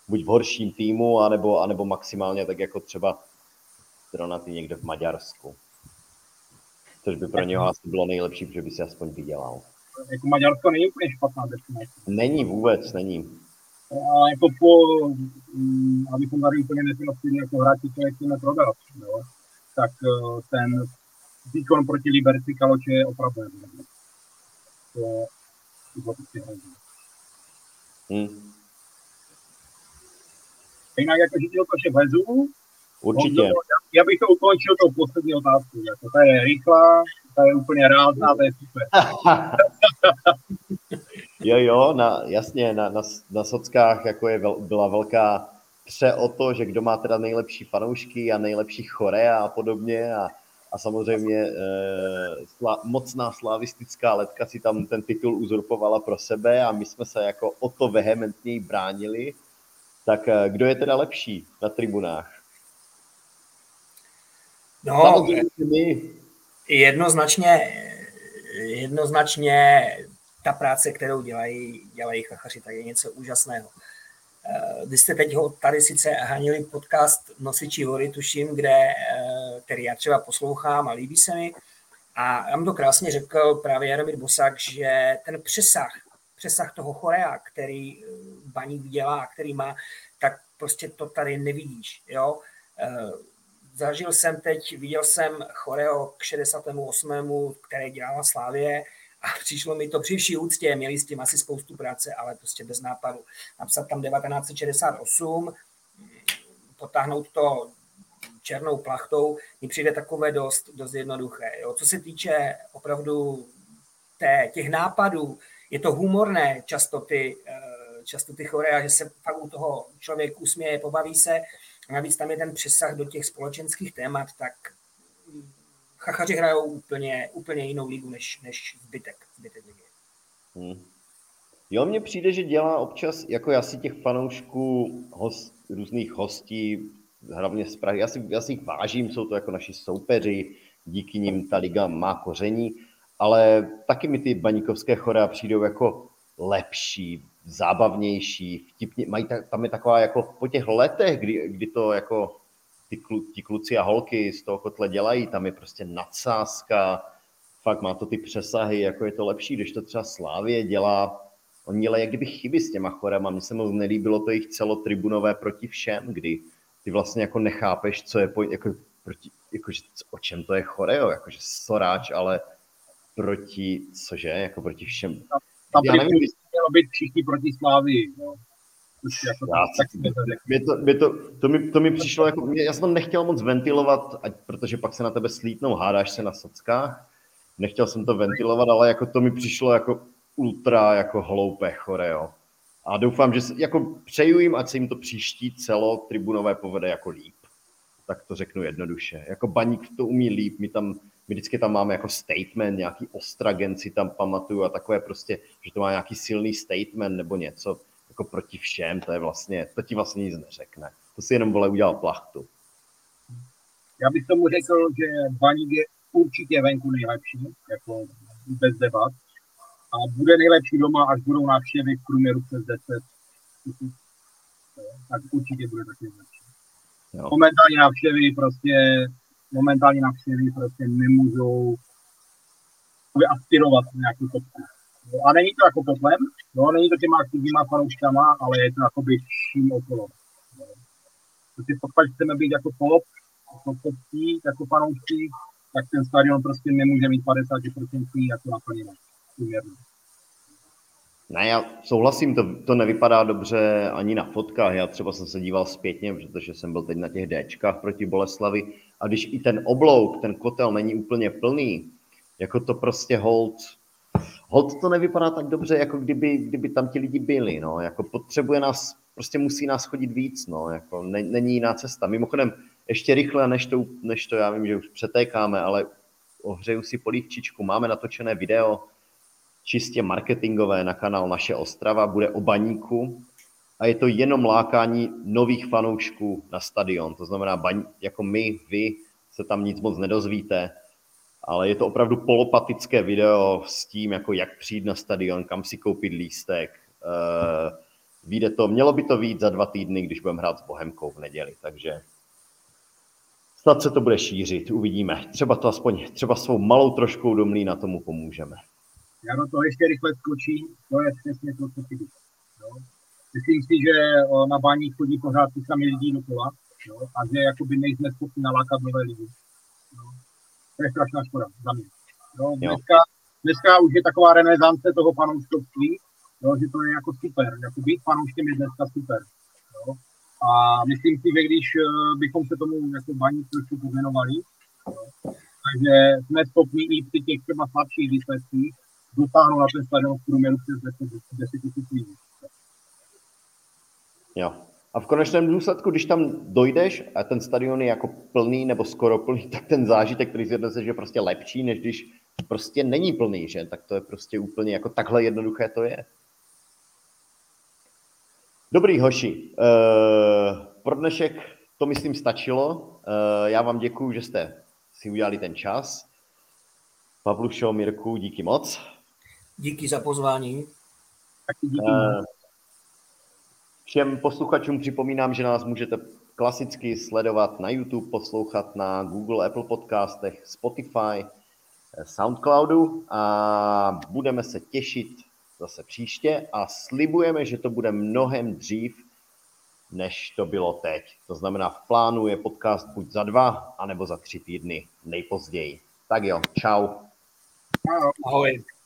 buď v horším týmu, anebo maximálně tak jako třeba Tronaty někde v Maďarsku. Což by pro něho asi bylo nejlepší, protože by si aspoň vydělal. Jako Maďarsko není úplně špatná destinace. Není vůbec, není. A jako abychom tady úplně nesilostili jako hráči, co nechceme prodat, jo? Tak ten výkon proti Liberci Kaloče je opravdu nevím. Jinak jako říct to še vezu. Určitě. Já bych to ukončil tou poslední otázku. Jako, ta je rychlá, ta je úplně rázná, to je super. Jo, jasně, na sockách jako byla velká pře o to, že kdo má teda nejlepší fanoušky a nejlepší chore a podobně a samozřejmě mocná slavistická letka si tam ten titul uzurpovala pro sebe a my jsme se jako o to vehementněji bránili. Tak kdo je teda lepší na tribunách? No, jednoznačně ta práce, kterou dělají chachaři, tak je něco úžasného. Vy jste teď tady sice hanili podcast Nosiči hory, tuším, který já třeba poslouchám a líbí se mi. A já mu to krásně řekl právě Jaromír Bosák, že ten přesah toho chorea, který Baník dělá a který má, tak prostě to tady nevidíš. Jo? Zažil jsem teď, viděl jsem choreo k 68., které dělala Slavie a přišlo mi to při vší úctě, měli s tím asi spoustu práce, ale prostě bez nápadu. Napsat tam 1968, potáhnout to černou plachtou, mi přijde takové dost jednoduché. Jo. Co se týče opravdu těch nápadů, je to humorné často ty chorea, že se pak u toho člověk usměje, pobaví se. A navíc tam je ten přesah do těch společenských témat, tak chachaři hrajou úplně jinou ligu než zbytek ligy. Jo, mně přijde, že dělá občas, jako já si těch fanoušků, různých hostí, hlavně z Prahy, já si jich vážím, jsou to jako naši soupeři, díky nim ta liga má koření, ale taky mi ty baníkovské chora přijdou jako lepší, zábavnější, vtipně, mají tam je taková jako po těch letech, kdy to jako ti kluci a holky z toho kotle dělají, tam je prostě nadsázka, fakt má to ty přesahy, jako je to lepší, když to třeba Slavie dělá. Oni dělají jak kdyby chyby s těma chorama, mně se moc nelíbilo to jejich celotribunové proti všem, kdy ty vlastně jako nechápeš, co je, jako, proti, jako, že, o čem to je choreo, jakože soráč, ale proti, cože, jako proti všem. Tam já nevím, jestli mělo být všichni proti Slavii, no. Jako to mi přišlo, jako, já jsem to nechtěl moc ventilovat, protože pak se na tebe slítnou, hádáš se na sockách, nechtěl jsem to ventilovat, ale jako to mi přišlo jako ultra jako hloupé choreo. A doufám, že jako přeju jim, ať se jim to příští celotribunové povede jako líp. Tak to řeknu jednoduše. Jako Baník to umí líp, my vždycky tam máme jako statement, nějaký ostragenci tam pamatuju a takové prostě, že to má nějaký silný statement nebo něco jako proti všem, to je vlastně, to ti vlastně nic neřekne. To si jenom vole udělal plachtu. Já bych tomu řekl, že Baník je určitě venku nejlepší, jako bez debat. A bude nejlepší doma, až budou návštěvy v průměru přes 10. Tak určitě bude taky nejlepší. No. Momentální návštěvy prostě nemůžou aspirovat na nějakou topku. A není to jako problém, no, není to těma aktivníma fanouškama, ale je to jakoby vším okolo. Protože pokud chceme být jako top jako fanoušci, tak ten stadion prostě nemůže mít 50% jako naplněné. Ne, já souhlasím, to nevypadá dobře ani na fotkách. Já třeba jsem se díval zpětně, protože jsem byl teď na těch Dčkách proti Boleslavi a když i ten oblouk, ten kotel není úplně plný, jako to prostě hold to nevypadá tak dobře, jako kdyby tam ti lidi byli, no, jako potřebuje nás, prostě musí nás chodit víc, no, jako není jiná cesta. Mimochodem, ještě rychle, než to já vím, že už přetékáme, ale ohřeju si polívčičku, máme natočené video, čistě marketingové na kanál Naše Ostrava, bude o Baníku a je to jenom lákání nových fanoušků na stadion. To znamená, jako my, vy se tam nic moc nedozvíte, ale je to opravdu polopatické video s tím, jako jak přijít na stadion, kam si koupit lístek. Vyjde to, mělo by to vyjít za 2 týdny, když budeme hrát s Bohemkou v neděli, takže snad se to bude šířit, uvidíme. Třeba to aspoň, třeba svou malou troškou do mlýna tomu pomůžeme. Já do toho ještě rychle skočím, to je přesně to, co si říct. Myslím si, že na Baník chodí pořád ty samé lidi dokola, jo? A že jakoby nejsme schopni nalákat nové lidi. Jo? To je strašná škoda za mě. Jo? Dneska už je taková renesance toho panouškovství, že to je jako super, jako být panouškem je dneska super. Jo? A myslím si, že když bychom se tomu jako Baník trošku pověnovali, takže jsme schopni i při těch třeba slabších výsledcích dotáhnu na ten stadion v průměru přes 10 000. Jo. A v konečném důsledku, když tam dojdeš a ten stadion je jako plný nebo skoro plný, tak ten zážitek, který zjednese, že je prostě lepší, než když prostě není plný, že? Tak to je prostě úplně jako takhle jednoduché to je. Dobrý hoši, pro dnešek to myslím stačilo. Já vám děkuju, že jste si udělali ten čas. Pavlušo, Mirku, díky moc. Díky za pozvání. Taky díky. Všem posluchačům připomínám, že nás můžete klasicky sledovat na YouTube, poslouchat na Google, Apple podcastech, Spotify, Soundcloudu a budeme se těšit zase příště a slibujeme, že to bude mnohem dřív, než to bylo teď. To znamená, v plánu je podcast buď za 2, anebo za 3 týdny nejpozději. Tak jo, čau. Ahoj.